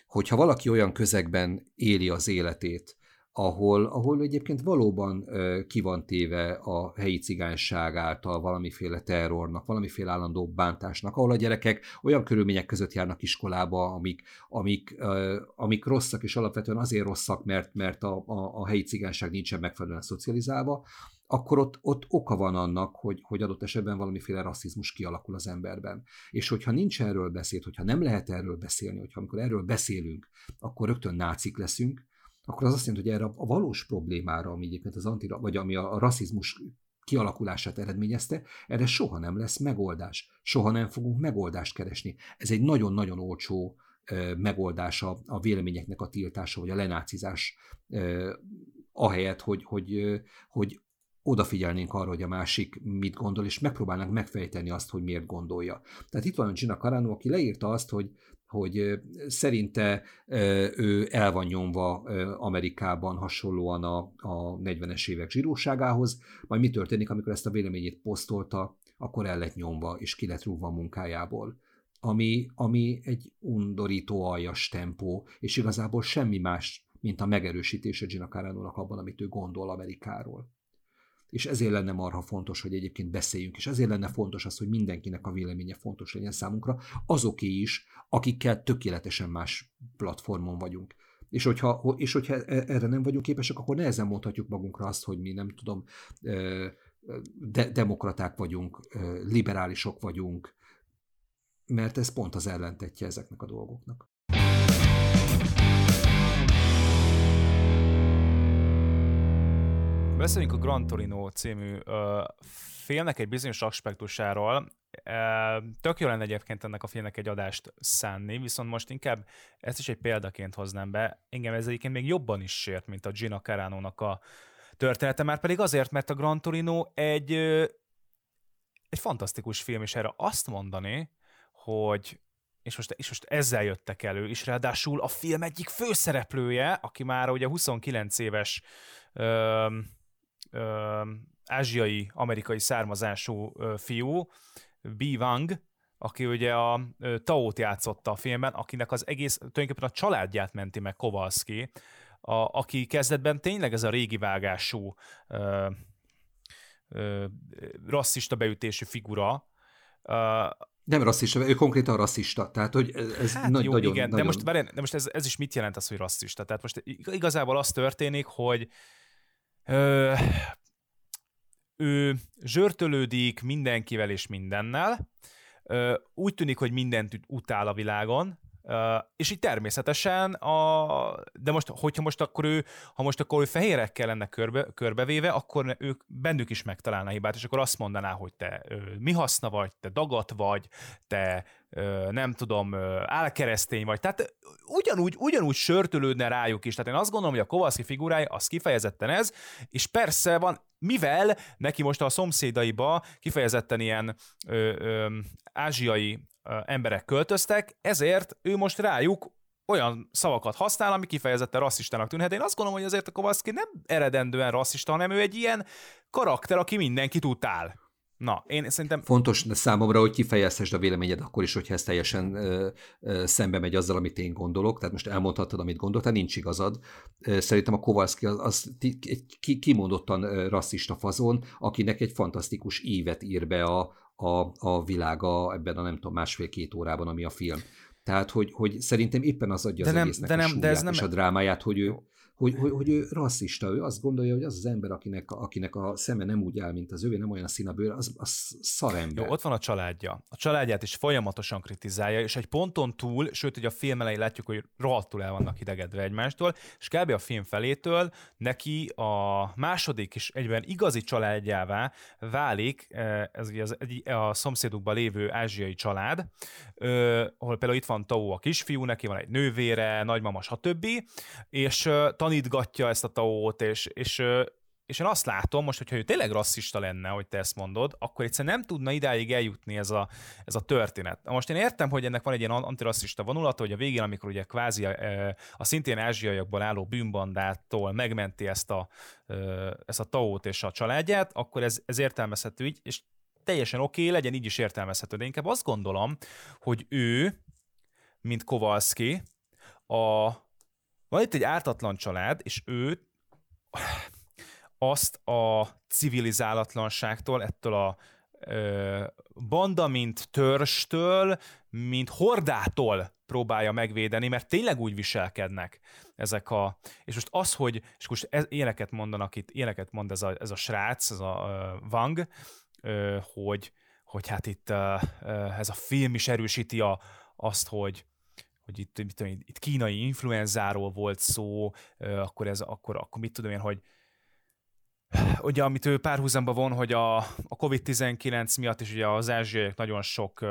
Hogyha valaki olyan közegben éli az életét, ahol, ahol egyébként valóban ki van téve a helyi cigányság által valamiféle terrornak, valamiféle állandó bántásnak, ahol a gyerekek olyan körülmények között járnak iskolába, amik, amik, amik rosszak, és alapvetően azért rosszak, mert, mert a, a, a helyi cigányság nincsen megfelelően szocializálva, akkor ott, ott oka van annak, hogy, hogy adott esetben valamiféle rasszizmus kialakul az emberben. És hogyha nincs erről beszéd, hogyha nem lehet erről beszélni, hogyha amikor erről beszélünk, akkor rögtön nácik leszünk, akkor az azt jelenti, hogy erre a valós problémára, ami egyébként az antira, vagy ami a rasszizmus kialakulását eredményezte, erre soha nem lesz megoldás. Soha nem fogunk megoldást keresni. Ez egy nagyon-nagyon olcsó eh, megoldása a véleményeknek a tiltása, vagy a lenácizás, eh, ahelyett, hogy, hogy, eh, hogy odafigyelnénk arra, hogy a másik mit gondol, és megpróbálnánk megfejteni azt, hogy miért gondolja. Tehát itt van Gina Carano, aki leírta azt, hogy hogy szerinte ő el van nyomva Amerikában hasonlóan a, a negyvenes évek zsíróságához, majd mi történik, amikor ezt a véleményét posztolta, akkor el lett nyomva, és ki lett rúgva a munkájából. Ami, ami egy undorító aljas tempó, és igazából semmi más, mint a megerősítése Gina Caranónak abban, amit ő gondol Amerikáról. és ezért lenne marha fontos, hogy egyébként beszéljünk, és ezért lenne fontos az, hogy mindenkinek a véleménye fontos legyen számunkra, azoké is, akikkel tökéletesen más platformon vagyunk. És hogyha, és hogyha erre nem vagyunk képesek, akkor nehezen mondhatjuk magunkra azt, hogy mi nem tudom, de- demokraták vagyunk, liberálisok vagyunk, mert ez pont az ellentetje ezeknek a dolgoknak. Beszéljünk a Gran Torino című uh, filmnek egy bizonyos aspektusáról. Uh, tök jó lenne egyébként ennek a filmnek egy adást szánni, viszont most inkább ezt is egy példaként hoznám be. Engem ez egyébként még jobban is sért, mint a Gina Carano-nak a története, már pedig azért, mert a Gran Torino egy, uh, egy fantasztikus film, és erre azt mondani, hogy és most, és most ezzel jöttek elő, és ráadásul a film egyik főszereplője, aki már ugye huszonkilenc éves ö, ö, ázsiai, amerikai származású ö, fiú, B. Wang, aki ugye a Tao-t játszotta a filmben, akinek az egész, tulajdonképpen a családját menti meg Kowalski, a, aki kezdetben tényleg ez a régi vágású ö, ö, rasszista beütésű figura, ö, nem rasszista, ő konkrétan rasszista, tehát hogy ez hát nagy, jó, nagyon... Igen, nagyon... De most, várján, de most ez, ez is mit jelent az, hogy rasszista? Tehát most igazából az történik, hogy ö, ő zsörtölődik mindenkivel és mindennel, ö, úgy tűnik, hogy mindent utál a világon, Uh, és így természetesen, a, de most, hogyha most akkor ő, ha most akkor ő fehérekkel lenne körbe, körbevéve, akkor ők bennük is megtalálná hibát, és akkor azt mondaná, hogy te ö, mi haszna vagy, te dagat vagy, te ö, nem tudom, ö, álkeresztény vagy. Tehát ugyanúgy, ugyanúgy sörtölődne rájuk is. Tehát én azt gondolom, hogy a Kowalski figurája az kifejezetten ez, és persze van, mivel neki most a szomszédaiba kifejezetten ilyen ö, ö, ázsiai emberek költöztek, ezért ő most rájuk olyan szavakat használ, ami kifejezetten rasszistának tűnhet. Én azt gondolom, hogy azért a Kowalski nem eredendően rasszista, hanem ő egy ilyen karakter, aki mindenkit utál. Na, én szerintem... Fontos számomra, hogy kifejezhessd a véleményed akkor is, hogyha ez teljesen ö, ö, szembe megy azzal, amit én gondolok, tehát most elmondhattad, amit gondoltál, nincs igazad. Szerintem a Kowalski az, az egy kimondottan rasszista fazon, akinek egy fantasztikus ívet ír be a A, a világa ebben a nem tudom, másfél-két órában, ami a film. Tehát, hogy, hogy szerintem éppen az adja de az nem, egésznek de a nem, súlyát de ez nem és a drámáját, hogy ő, hogy, hogy, hogy ő rasszista, ő azt gondolja, hogy az az ember, akinek, akinek a szeme nem úgy áll, mint az övé, nem olyan szín a bőr, az, az szarember. Jó, ott van a családja. A családját is folyamatosan kritizálja, és egy ponton túl, sőt, ugye a film elején látjuk, hogy rohadtul el vannak idegedve egymástól, és kb. A film felétől neki a második és egyben igazi családjává válik ez ugye az, a szomszédukban lévő ázsiai család, ahol például itt van Tao a kisfiú, neki van egy nővére, nagymama, stb. És tanítgatja ezt a Tao-t, és, és, és én azt látom most, hogyha ő tényleg rasszista lenne, hogy te ezt mondod, akkor egyszerűen nem tudna idáig eljutni ez a, ez a történet. Most én értem, hogy ennek van egy ilyen antirasszista vonulata, hogy a végén, amikor ugye kvázi a, a szintén ázsiaiakból álló bűnbandától megmenti ezt a, ezt a Tao-t és a családját, akkor ez, ez értelmezhető így, és teljesen oké, okay, legyen így is értelmezhető. De inkább azt gondolom, hogy ő, mint Kowalski, a van itt egy ártatlan család, és ő azt a civilizálatlanságtól, ettől a ö, banda, mint törstől, mint hordától próbálja megvédeni, mert tényleg úgy viselkednek ezek a... És most az, hogy... És most ez, ilyeneket mondanak itt, ilyeneket mond ez a, ez a srác, ez a ö, Wang, ö, hogy, hogy hát itt ö, ez a film is erősíti a, azt, hogy hogy itt, mit tudom, itt kínai influenzáról volt szó, akkor ez, akkor, akkor mit tudom én, hogy ugye, amit ő párhuzamba von, hogy a, a kovid tizenkilenc miatt is ugye az ázsiaiak nagyon sok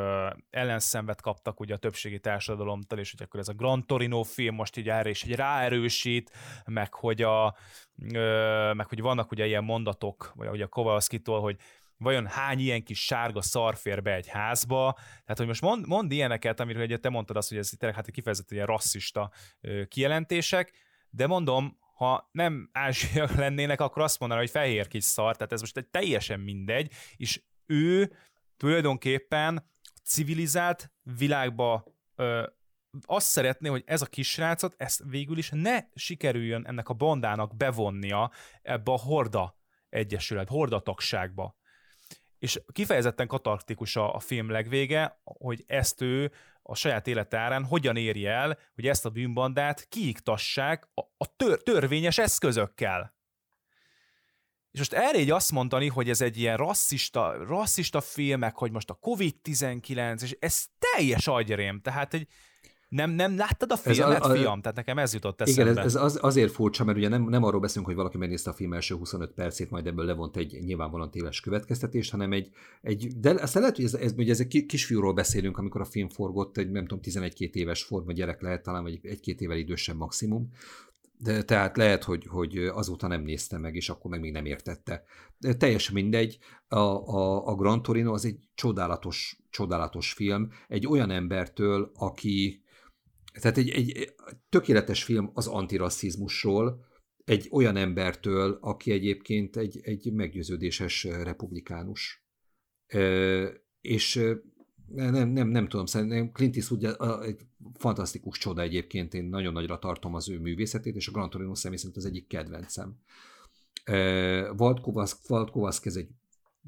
ellenszenvet kaptak ugye a többségi társadalomtól, és hogy akkor ez a Gran Torino film most így erre is így ráerősít, meg hogy, a, meg hogy vannak ugye ilyen mondatok, vagy ugye a Kowalskitól, hogy vajon hány ilyen kis sárga szar fér be egy házba? Tehát, hogy most mond, mond ilyeneket, amiről ugye te mondtad azt, hogy ez tényleg hát kifejezetten ilyen rasszista ö, kijelentések, de mondom, ha nem ázsiak lennének, akkor azt mondaná, hogy fehér kis szar, tehát ez most egy teljesen mindegy, és ő tulajdonképpen civilizált világba ö, azt szeretné, hogy ez a kisrácot, ezt végül is ne sikerüljön ennek a bandának bevonnia ebbe a horda egyesület, hordatagságba. És kifejezetten katartikus a, a film legvége, hogy ezt ő a saját élete árán hogyan éri el, hogy ezt a bűnbandát kiiktassák a, a tör, törvényes eszközökkel. És most erre így azt mondani, hogy ez egy ilyen rasszista, rasszista filmek, hogy most a kovid tizenkilenc, és ez teljes agyrém, tehát egy Nem, nem láttad a filmet, a, a, fiam? Tehát nekem ez jutott eszembe. Igen, ez, ez az, azért furcsa, mert ugye nem, nem arról beszélünk, hogy valaki megnézte a film első huszonöt percét, majd ebből levont egy nyilvánvalóan téves következtetést, hanem egy, egy de aztán lehet, hogy ez, ez, ez egy kisfiúról beszélünk, amikor a film forgott, egy nem tudom, tizenegy-két éves forma gyerek lehet talán, vagy egy-két évvel idősebb maximum. De, tehát lehet, hogy, hogy azóta nem nézte meg, és akkor meg még nem értette. De teljesen mindegy, a, a, a Gran Torino az egy csodálatos, csodálatos film, egy olyan embertől, aki Tehát egy, egy tökéletes film az antirasszizmusról, egy olyan embertől, aki egyébként egy, egy meggyőződéses republikánus. Ö, és nem, nem, nem tudom, szerintem Clint Eastwood egy fantasztikus csoda egyébként, én nagyon nagyra tartom az ő művészetét, és a Gran Torino személy szerint az egyik kedvencem. Kowalski ez egy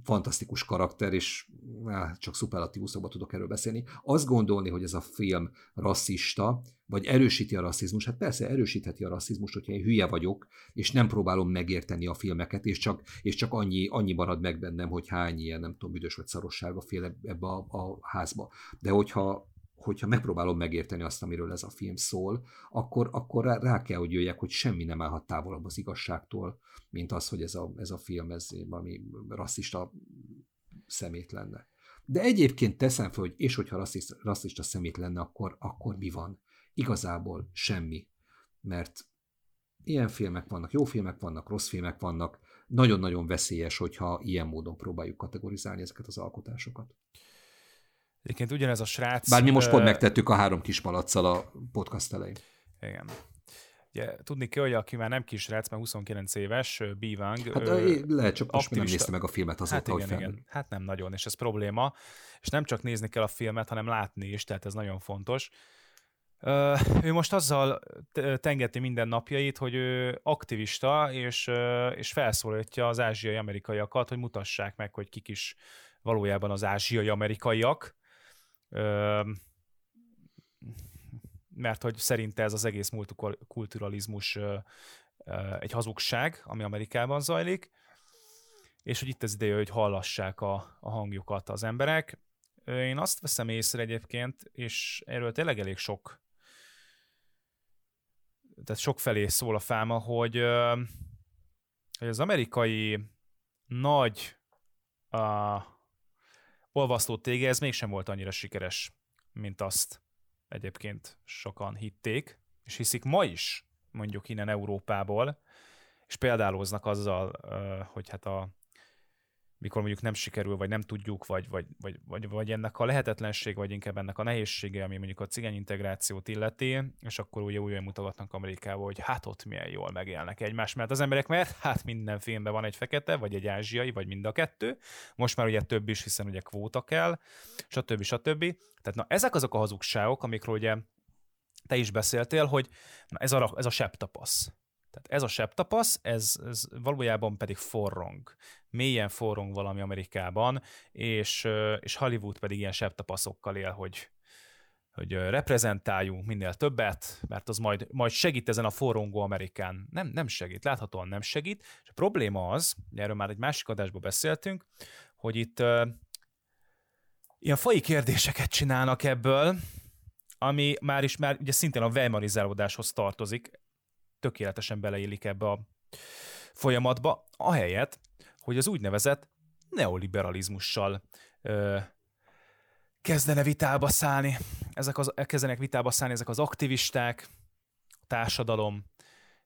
fantasztikus karakter, és á, csak szuperlatívuszokban tudok erről beszélni. Azt gondolni, hogy ez a film rasszista, vagy erősíti a rasszizmus, hát persze erősítheti a rasszizmust, hogyha én hülye vagyok, és nem próbálom megérteni a filmeket, és csak, és csak annyi, annyi marad meg bennem, hogy hány ilyen, nem tudom, büdös vagy szarossága fél ebbe a, a házba. De hogyha, hogyha megpróbálom megérteni azt, amiről ez a film szól, akkor, akkor rá kell, hogy jöjjek, hogy semmi nem állhat távolabb az igazságtól, mint az, hogy ez a, ez a film, ez valami rasszista szemét lenne. De egyébként teszem fel, hogy és hogyha rasszista, rasszista szemét lenne, akkor, akkor mi van? Igazából semmi. Mert ilyen filmek vannak, jó filmek vannak, rossz filmek vannak, nagyon-nagyon veszélyes, hogyha ilyen módon próbáljuk kategorizálni ezeket az alkotásokat. Egyébként ugyanez a srác... Bár mi most pont megtettük a három kis malaccal a podcast elején. Igen. Ugye, tudni kell, hogy aki már nem kis srác, már huszonkilenc éves, B. Wang... Hát ő, lehet, csak most nem nézte meg a filmet azóta, hát igen, hogy igen. Hát nem nagyon, és ez probléma. És nem csak nézni kell a filmet, hanem látni is, tehát ez nagyon fontos. Ő most azzal tengeti minden napjait, hogy ő aktivista, és, és felszólítja az ázsiai amerikaiakat, hogy mutassák meg, hogy kik is valójában az ázsiai amerikaiak, mert hogy szerinte ez az egész multikulturalizmus egy hazugság, ami Amerikában zajlik, és hogy itt az ideje, hogy hallassák a, a hangjukat az emberek. Én azt veszem észre egyébként, és erről tényleg elég sok, tehát sok felé szól a fáma, hogy, hogy az amerikai nagy a, olvasztó tége, ez mégsem volt annyira sikeres, mint azt egyébként sokan hitték, és hiszik ma is, mondjuk innen Európából, és példálóznak azzal, hogy hát a, mikor mondjuk nem sikerül, vagy nem tudjuk, vagy, vagy, vagy, vagy, vagy ennek a lehetetlenség, vagy inkább ennek a nehézsége, ami mondjuk a cigány integrációt illeti, és akkor ugye újra mutogatnak Amerikába, hogy hát ott milyen jól megélnek egymás, mert az emberek, mert hát minden filmben van egy fekete, vagy egy ázsiai, vagy mind a kettő, most már ugye több is, hiszen ugye kvóta kell, stb. stb. Tehát na ezek azok a hazugságok, amikről ugye te is beszéltél, hogy na, ez a, ez a sebtapasz. Tehát ez a sebtapasz, ez, ez valójában pedig forrong. Mélyen forrong valami Amerikában, és, és Hollywood pedig ilyen sebtapaszokkal él, hogy, hogy reprezentáljunk minél többet, mert az majd, majd segít ezen a forrongó Amerikán. Nem, nem segít, láthatóan nem segít. És a probléma az, erről már egy másik adásban beszéltünk, hogy itt uh, ilyen faji kérdéseket csinálnak ebből, ami már is már ugye szintén a weimarizálódáshoz tartozik, tökéletesen beleillik ebbe a folyamatba, ahelyett, hogy az úgynevezett neoliberalizmussal ö, kezdene vitába szállni. Ezek az, kezdenek vitába szállni ezek az aktivisták, a társadalom,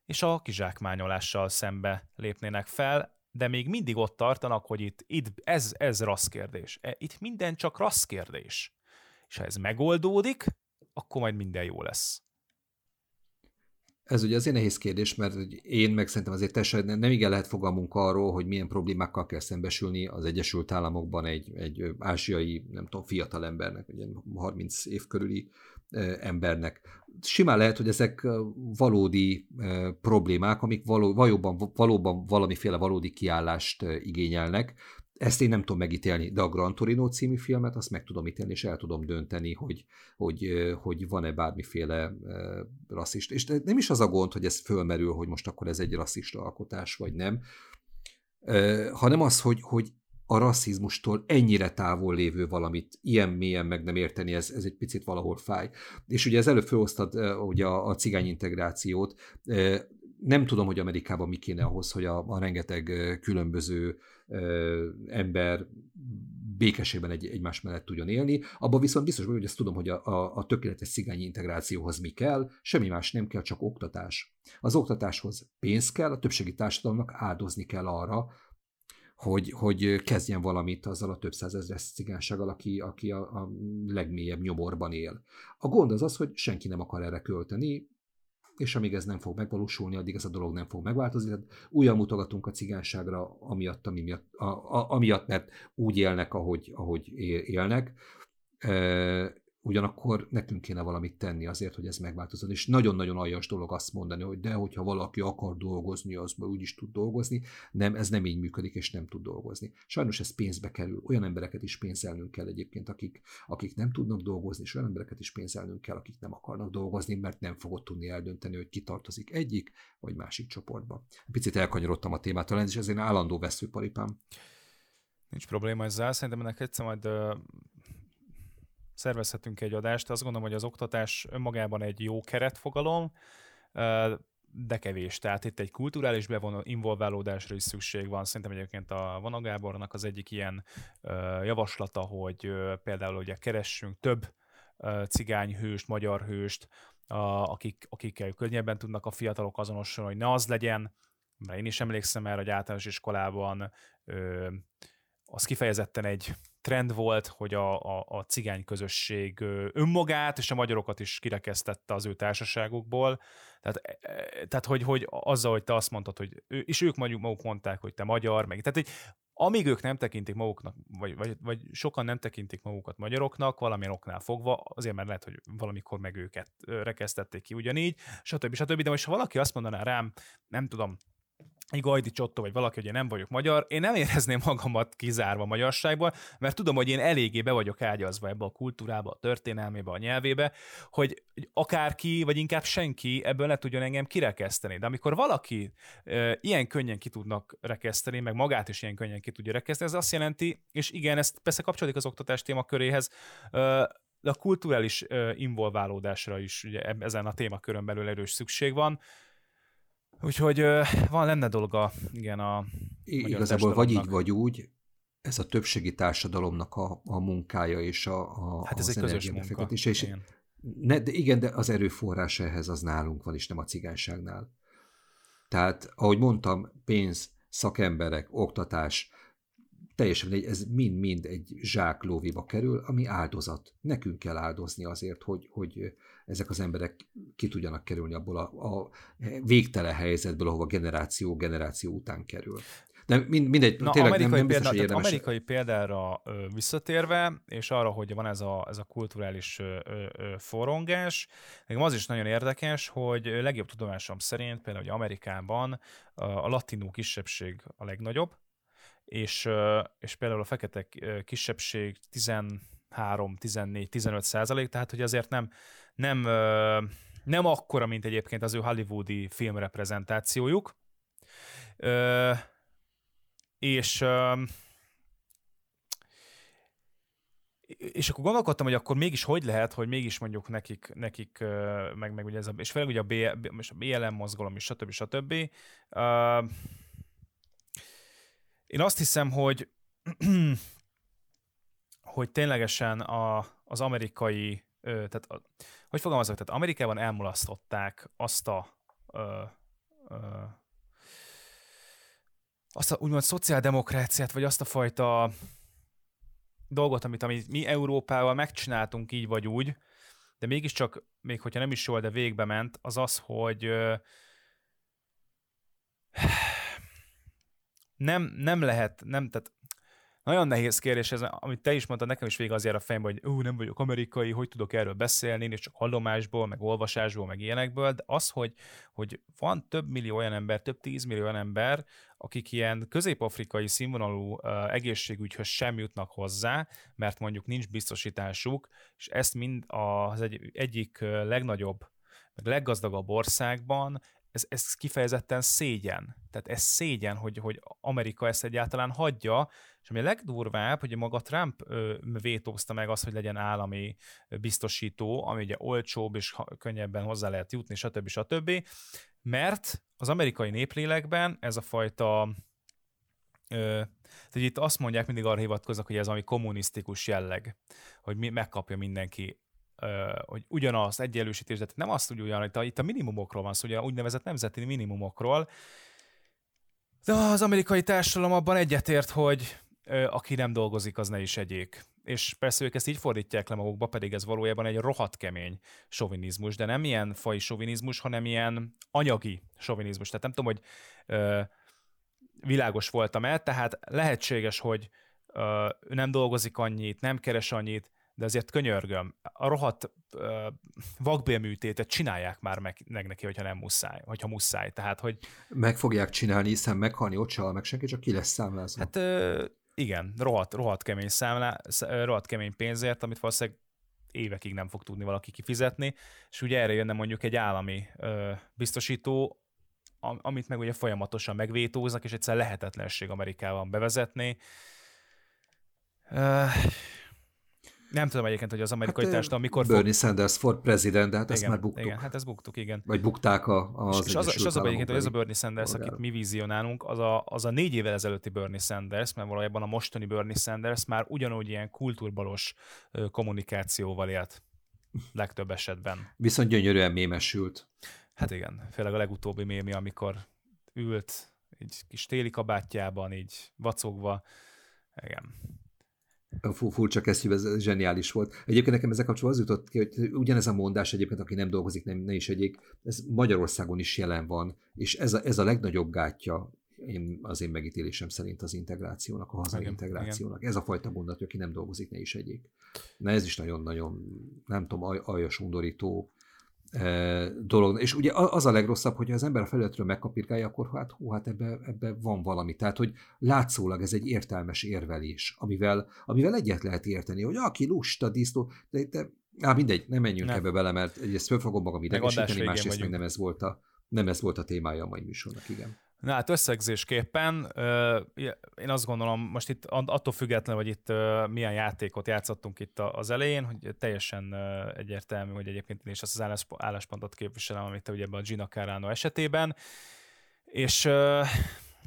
és a kizsákmányolással szembe lépnének fel, de még mindig ott tartanak, hogy itt, itt ez, ez rassz kérdés. Itt minden csak rassz kérdés. És ha ez megoldódik, akkor majd minden jó lesz. Ez ugye azért nehéz kérdés, mert én meg szerintem azért teljesen nem igen lehet fogalmunk arról, hogy milyen problémákkal kell szembesülni az Egyesült Államokban egy, egy ázsiai, nem tudom, fiatal embernek, egy harminc év körüli embernek. Simán lehet, hogy ezek valódi problémák, amik való, valóban, valóban valamiféle valódi kiállást igényelnek. Ezt én nem tudom megítélni, de a Gran Torino című filmet azt meg tudom ítélni, és el tudom dönteni, hogy, hogy, hogy van-e bármiféle rasszista. És nem is az a gond, hogy ez fölmerül, hogy most akkor ez egy rasszista alkotás, vagy nem, hanem az, hogy, hogy a rasszizmustól ennyire távol lévő valamit ilyen mélyen meg nem érteni, ez, ez egy picit valahol fáj. És ugye ez előbb felosztad ugye a, a cigány integrációt. Nem tudom, hogy Amerikában mi kéne ahhoz, hogy a, a rengeteg különböző ö, ember békességben egy, egymás mellett tudjon élni. Abban viszont biztos, hogy azt tudom, hogy a, a, a tökéletes cigányi integrációhoz mi kell, semmi más nem kell, csak oktatás. Az oktatáshoz pénz kell, a többségi társadalomnak áldozni kell arra, hogy, hogy kezdjen valamit azzal a több százezres cigánysággal, aki, aki a, a legmélyebb nyomorban él. A gond az az, hogy senki nem akar erre költeni, és amíg ez nem fog megvalósulni, addig ez a dolog nem fog megváltozni. Tehát újra mutogatunk a cigányságra, amiatt, ami miatt, a, a, amiatt mert úgy élnek, ahogy, ahogy élnek. E, ugyanakkor nekünk kéne valamit tenni azért, hogy ez megváltozzon. És nagyon-nagyon aljas dolog azt mondani, hogy de, hogyha valaki akar dolgozni, az úgy is tud dolgozni. Nem, ez nem így működik, és nem tud dolgozni. Sajnos ez pénzbe kerül. Olyan embereket is pénzelnünk kell egyébként, akik, akik nem tudnak dolgozni, és olyan embereket is pénzelnünk kell, akik nem akarnak dolgozni, mert nem fogod tudni eldönteni, hogy ki tartozik egyik vagy másik csoportba. Picit elkanyarodtam a témától, és ezért állandó veszőparipám. Nincs probléma ezzel. Szerintem ennek egyszer majd szervezhetünk egy adást. Azt gondolom, hogy az oktatás önmagában egy jó keretfogalom, de kevés. Tehát itt egy kulturális bevonulás, involválódásra is szükség van. Szerintem egyébként a Vona Gábornak az egyik ilyen javaslata, hogy például ugye keressünk több cigányhőst, magyar hőst, akik, akikkel könnyebben tudnak a fiatalok azonosulni, hogy ne az legyen, mert én is emlékszem erre, hogy általános iskolában az kifejezetten egy trend volt, hogy a, a, a cigány közösség önmagát és a magyarokat is kirekesztette az ő társaságukból. Tehát, tehát hogy, hogy azzal, hogy te azt mondtad, hogy ő, és ők maguk mondták, hogy te magyar, meg. Tehát, hogy amíg ők nem tekintik maguknak, vagy, vagy, vagy sokan nem tekintik magukat magyaroknak, valamilyen oknál fogva, azért már lehet, hogy valamikor meg őket rekesztették ki ugyanígy, stb. stb. De most, ha valaki azt mondaná rám, nem tudom, egy Gajdi Csottó, vagy valaki, hogy én nem vagyok magyar, én nem érezném magamat kizárva magyarságból, mert tudom, hogy én eléggé be vagyok ágyazva ebbe a kultúrába, a történelmébe, a nyelvébe, hogy akárki, vagy inkább senki ebből ne tudjon engem kirekeszteni. De amikor valaki e, ilyen könnyen ki tudnak rekeszteni, meg magát is ilyen könnyen ki tudja rekeszteni, ez azt jelenti, és igen, ezt persze kapcsolódik az oktatás témaköréhez, e, de a kulturális e, involválódásra is ugye, ezen a témakörön belül erős szükség van. Úgyhogy van lenne dolga, igen, a igazából vagy így, vagy úgy, ez a többségi társadalomnak a, a munkája és a, a, hát ez az egy közös munka. És ne, de igen, de az erőforrás ehhez az nálunk van, és nem a cigányságnál. Tehát, ahogy mondtam, pénz, szakemberek, oktatás, teljesen ez mind-mind egy zsáklóviba kerül, ami áldozat. Nekünk kell áldozni azért, hogy, hogy ezek az emberek ki tudjanak kerülni abból a, a végtelen helyzetből, ahova generáció generáció után kerül. De mind, mindegy, Na, tényleg amerikai nem, nem biztos, példa, érdemes... Amerikai példára ö, visszatérve, és arra, hogy van ez a, ez a kulturális ö, ö, forrongás, nekem az is nagyon érdekes, hogy legjobb tudomásom szerint például, hogy Amerikában a, a latinó kisebbség a legnagyobb, és, és például a fekete kisebbség tizenhárom, tizennégy, tizenöt százalék, tehát hogy azért nem, nem, nem akkora, mint egyébként az ő hollywoodi filmreprezentációjuk. És, és akkor gondolkodtam, hogy akkor mégis hogy lehet, hogy mégis mondjuk nekik, nekik meg, meg ugye ez a, és főleg ugye a bé el em mozgalom is, stb. stb. Én azt hiszem, hogy, hogy ténylegesen a, az amerikai, tehát a, hogy fogalmazok, tehát Amerikában elmulasztották azt a, ö, ö, azt a úgymond szociáldemokráciát, vagy azt a fajta dolgot, amit, amit mi Európával megcsináltunk így vagy úgy, de mégiscsak, még hogyha nem is jól, de végbe ment, az az, hogy ö, nem, nem lehet, nem, tehát nagyon nehéz kérdés ez, amit te is mondtad, nekem is végig az jár a fejembe, hogy ú, nem vagyok amerikai, hogy tudok erről beszélni, és csak hallomásból, meg olvasásból, meg ilyenekből, de az, hogy, hogy van több millió olyan ember, több tízmillió olyan ember, akik ilyen közép-afrikai színvonalú uh, egészségügyhöz sem jutnak hozzá, mert mondjuk nincs biztosításuk, és ezt mind az egy, egyik legnagyobb, meg leggazdagabb országban, Ez, ez kifejezetten szégyen. Tehát ez szégyen, hogy, hogy Amerika ezt egyáltalán hagyja, és ami a legdurvább, hogy maga Trump ö, vétózta meg azt, hogy legyen állami biztosító, ami ugye olcsóbb és könnyebben hozzá lehet jutni, stb. stb. Mert az amerikai néplélekben ez a fajta... Ö, tehát itt azt mondják, mindig arra hivatkoznak, hogy ez ami kommunisztikus jelleg, hogy mi, megkapja mindenki, hogy ugyanaz egyenlősítés, de nem azt úgy ugyan, hogy itt a minimumokról van szó, ugye úgynevezett nemzeti minimumokról. De az amerikai társadalom abban egyetért, hogy aki nem dolgozik, az ne is egyék. És persze ők ezt így fordítják le magukba, pedig ez valójában egy rohadt kemény sovinizmus, de nem ilyen fai sovinizmus, hanem ilyen anyagi sovinizmus. Tehát nem tudom, hogy ö, világos voltam-e, tehát lehetséges, hogy ö, nem dolgozik annyit, nem keres annyit, de azért könyörgöm, a rohadt uh, vakbélműtétet csinálják már meg, meg neki, hogyha nem muszáj, hogyha muszáj. Tehát, hogy... Meg fogják csinálni, hiszen meghalni ott se hal meg senki, csak ki lesz számlázva. Hát uh, igen, rohadt, rohadt, kemény számlá, rohadt kemény pénzért, amit valószínűleg évekig nem fog tudni valaki kifizetni, és ugye erre jönne mondjuk egy állami uh, biztosító, amit meg ugye folyamatosan megvétóznak, és egyszer lehetetlenség Amerikában bevezetni. Uh, Nem tudom egyébként, hogy az amerikai hát, társadalom mikor... Bernie fog... Sanders for president, de hát igen, ezt már buktuk. Igen, hát ezt buktuk, igen. Vagy bukták a, az és, és az, és az a egyébként, hogy ez a Bernie Sanders, polgára, akit mi vizionálunk, az a, az a négy évvel ezelőtti Bernie Sanders, mert valójában a mostani Bernie Sanders már ugyanúgy ilyen kultúrbalos kommunikációval élt legtöbb esetben. Viszont gyönyörűen mémesült. Hát igen, főleg a legutóbbi mémi, amikor ült egy kis téli kabátjában, így vacogva. Igen. Fú, furcsa kesztyű, ez zseniális volt. Egyébként nekem ezzel kapcsolatban az jutott ki, hogy ugyanez a mondás egyébként, aki nem dolgozik, nem, ne is egyik, ez Magyarországon is jelen van, és ez a, ez a legnagyobb gátja én, az én megítélésem szerint az integrációnak, a hazai igen, integrációnak. Igen. Ez a fajta mondat, aki nem dolgozik, ne is egyik. Na ez is nagyon-nagyon, nem tudom, alj, aljas undorító eh, dolog. És ugye az a legrosszabb, hogyha az ember a felületről megkapirgálja, akkor hát hú, hát ebbe, ebbe van valami. Tehát, hogy látszólag ez egy értelmes érvelés, amivel, amivel egyet lehet érteni, hogy aki lusta, disznó, de, de á, mindegy, nem menjünk nem. ebbe bele, mert egyrészt föl fogom magam idegesíteni, másrészt még nem ez volt a, nem ez volt a témája a mai műsornak, igen. Na hát összegzésképpen én azt gondolom, most itt attól függetlenül, hogy itt milyen játékot játszottunk itt az elején, hogy teljesen egyértelmű, hogy egyébként én is azt az álláspontot képviselem, amit ugye ebben a Gina Carano esetében, és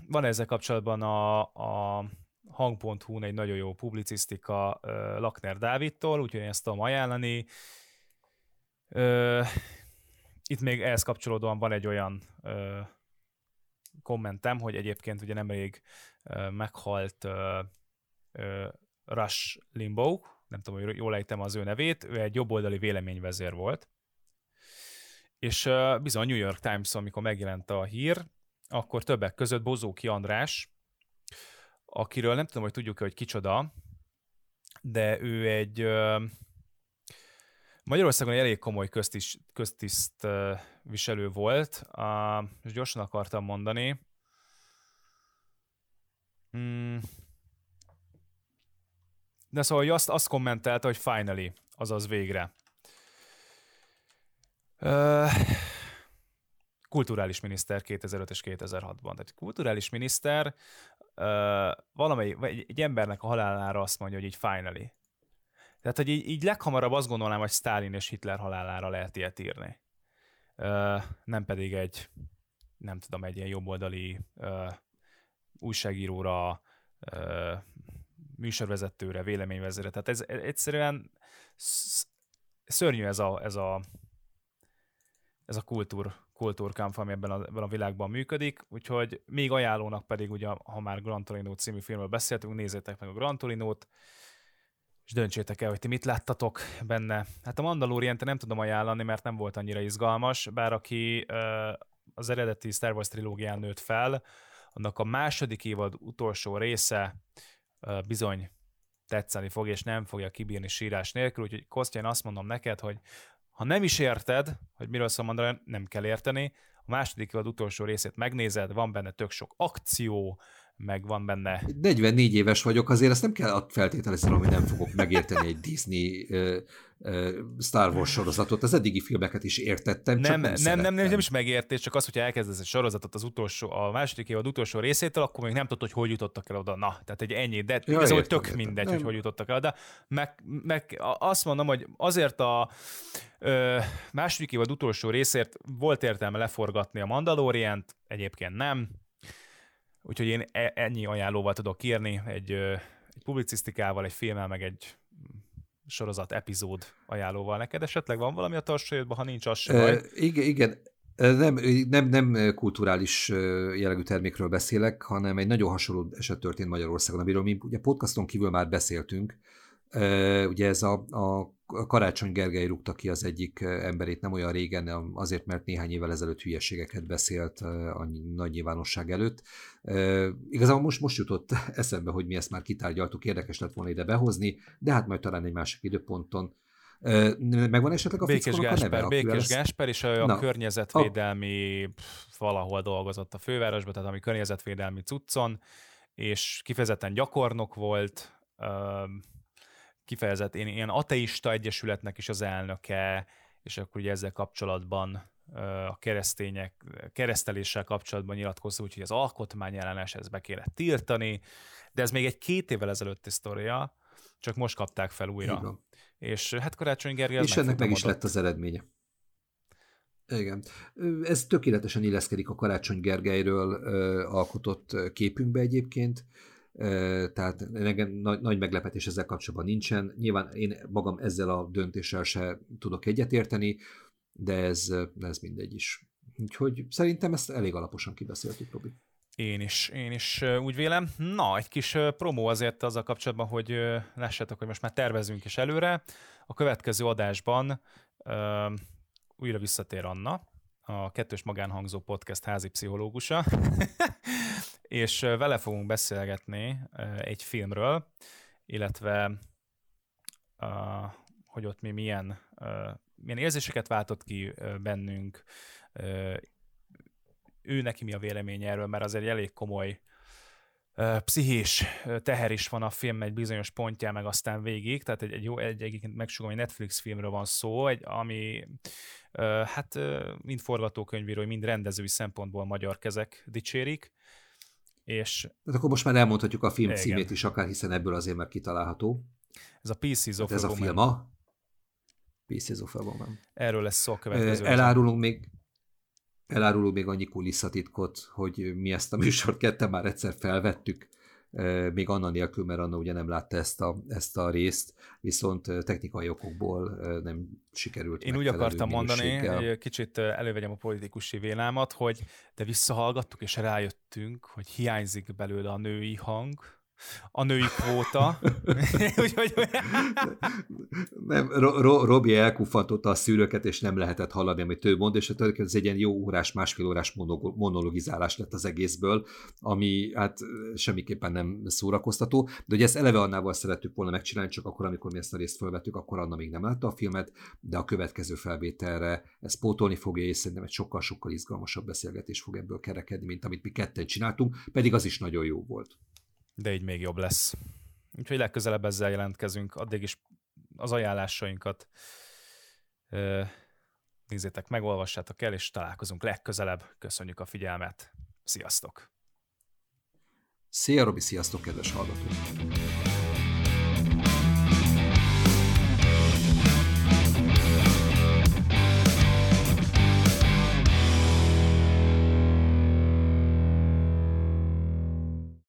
van ezzel kapcsolatban a, a hang pont hu-n egy nagyon jó publicisztika Lackner Dávidtól, úgyhogy én ezt tudom ajánlani. Itt még ehhez kapcsolódóan van egy olyan kommentem, hogy egyébként ugye nemrég uh, meghalt uh, uh, Rush Limbaugh, nem tudom, hogy jól ejtem az ő nevét, ő egy jobboldali véleményvezér volt, és uh, bizony a New York Times, amikor megjelent a hír, akkor többek között Bozóki András, akiről nem tudom, hogy tudjuk-e, hogy kicsoda, de ő egy uh, Magyarországon elég komoly köztiszt, köztiszt viselő volt, uh, és gyorsan akartam mondani. Mm. De szóval hogy azt, azt kommentelte, hogy finally, azaz végre. Uh, kulturális miniszter kétezer-öt és kétezer-hatban. Tehát kulturális miniszter uh, valamely, egy, egy embernek a halálára azt mondja, hogy így finally. Tehát, hogy így, így leghamarabb azt gondolnám, hogy Sztálin és Hitler halálára lehet ilyet írni. Ö, nem pedig egy, nem tudom, egy ilyen jobboldali ö, újságíróra, ö, műsorvezetőre, véleményvezőre. Tehát ez egyszerűen szörnyű ez a, ez a, ez a kultúr, kultúrkampf, ami ebben a, ebben a világban működik. Úgyhogy még ajánlónak pedig, ugye, ha már Gran Torino című filmről beszéltünk, nézzétek meg a Gran Torinót. és döntsétek el, hogy ti mit láttatok benne. Hát a Mandalorian-t nem tudom ajánlani, mert nem volt annyira izgalmas, bár aki az eredeti Star Wars trilógián nőtt fel, annak a második évad utolsó része bizony tetszeni fog, és nem fogja kibírni sírás nélkül, úgyhogy Kostya, én azt mondom neked, hogy ha nem is érted, hogy miről szól Mandalorian, nem kell érteni. A második évad utolsó részét megnézed, van benne tök sok akció, meg van benne... negyvennégy éves vagyok, azért ezt nem kell feltételezni, hogy nem fogok megérteni egy Disney uh, uh, Star Wars sorozatot. Az eddigi filmeket is értettem, csak nem Nem, nem, nem, nem, nem is megértés, csak az, hogyha elkezdesz egy sorozatot az utolsó, a második évad utolsó részétől, akkor még nem tudod, hogy hogy jutottak el oda. Na, tehát egy ennyi, de ja, ez volt tök értem. mindegy, nem. hogy hogy jutottak el oda. Meg, meg azt mondom, hogy azért a ö, második évad utolsó részért volt értelme leforgatni a Mandaloriant, egyébként nem. Úgyhogy én ennyi ajánlóval tudok írni, egy, egy publicisztikával, egy filmmel, meg egy sorozat epizód ajánlóval neked. Esetleg van valami a tartsajodban, ha nincs, az sem e, igen, igen. Nem, nem, nem kulturális jellegű termékről beszélek, hanem egy nagyon hasonló eset történt Magyarországon, amiről mi ugye podcaston kívül már beszéltünk. Ugye ez a, a Karácsony Gergely rúgta ki az egyik emberét nem olyan régen, azért, mert néhány évvel ezelőtt hülyeségeket beszélt a nagy nyilvánosság előtt. Igazából most, most jutott eszembe, hogy mi ezt már kitárgyaltuk, érdekes lett volna ide behozni, de hát majd talán egy másik időponton. Megvan esetleg a Békés Gásper, Békés Gásper is a Na, környezetvédelmi a... Pff, valahol dolgozott a fővárosban, tehát ami környezetvédelmi cuccon, és kifejezetten gyakornok volt, kifejezett én ilyen ateista egyesületnek is az elnöke, és akkor ugye ezzel kapcsolatban a keresztények, kereszteléssel kapcsolatban nyilatkozó, úgyhogy az alkotmány ellenes, ezt be kéne tiltani, de ez még egy két évvel ezelőtti sztoria, csak most kapták fel újra. És hát Karácsony Gergely... És ennek meg is lett az eredménye. Igen. Ez tökéletesen illeszkedik a Karácsony Gergelyről alkotott képünkbe egyébként, tehát nagy, nagy meglepetés ezzel kapcsolatban nincsen. Nyilván én magam ezzel a döntéssel se tudok egyetérteni, de ez, ez mindegy is. Úgyhogy szerintem ezt elég alaposan kibeszéltük, Robi. Én is, én is úgy vélem. Na, egy kis promó azért azzal kapcsolatban, hogy lássátok, hogy most már tervezünk is előre. A következő adásban ö, újra visszatér Anna, a Kettős Magánhangzó Podcast házi pszichológusa, és vele fogunk beszélgetni egy filmről, illetve hogy ott mi milyen, milyen érzéseket váltott ki bennünk, ő neki mi a véleménye erről, mert azért elég komoly pszichés teher is van a film egy bizonyos pontján, meg aztán végig, tehát egy, egy jó, egy, egy megsugom, egy Netflix filmről van szó, egy, ami hát mind forgatókönyvírói, mind rendezői szempontból magyar kezek dicsérik. És... Tehát akkor most már elmondhatjuk a film Igen. címét is akár, hiszen ebből azért már kitalálható. Ez a Pieces of a Woman. Ez a film a Pieces of a Woman. Erről lesz szó a következő. Elárulunk még, elárulunk még annyi kulisszatitkot, hogy mi ezt a műsort ketten már egyszer felvettük, még Anna nélkül, mert Anna ugye nem látta ezt a, ezt a részt, viszont technikai okokból nem sikerült. Én úgy akartam mondani, hogy kicsit elővegyem a politikusi véleményt, hogy de visszahallgattuk és rájöttünk, hogy hiányzik belőle a női hang, a női kvóta. nem, Ro- Ro- Robi elkuffantotta a szűrőket, és nem lehetett hallani, amit ő mond, és ez egy ilyen jó órás, másfél órás monog- monologizálás lett az egészből, ami hát semmiképpen nem szórakoztató, de ugye ezt eleve Annával szerettük volna megcsinálni, csak akkor, amikor mi ezt a részt felvettük, akkor Anna még nem látta a filmet, de a következő felvételre ezt pótolni fogja, és szerintem egy sokkal-sokkal izgalmasabb beszélgetés fog ebből kerekedni, mint amit mi ketten csináltunk, pedig az is nagyon jó volt. De így még jobb lesz. Úgyhogy legközelebb ezzel jelentkezünk, addig is az ajánlásainkat nézzétek meg, olvassátok el, és találkozunk legközelebb. Köszönjük a figyelmet. Sziasztok! Szia Robi, sziasztok, kedves hallgatók!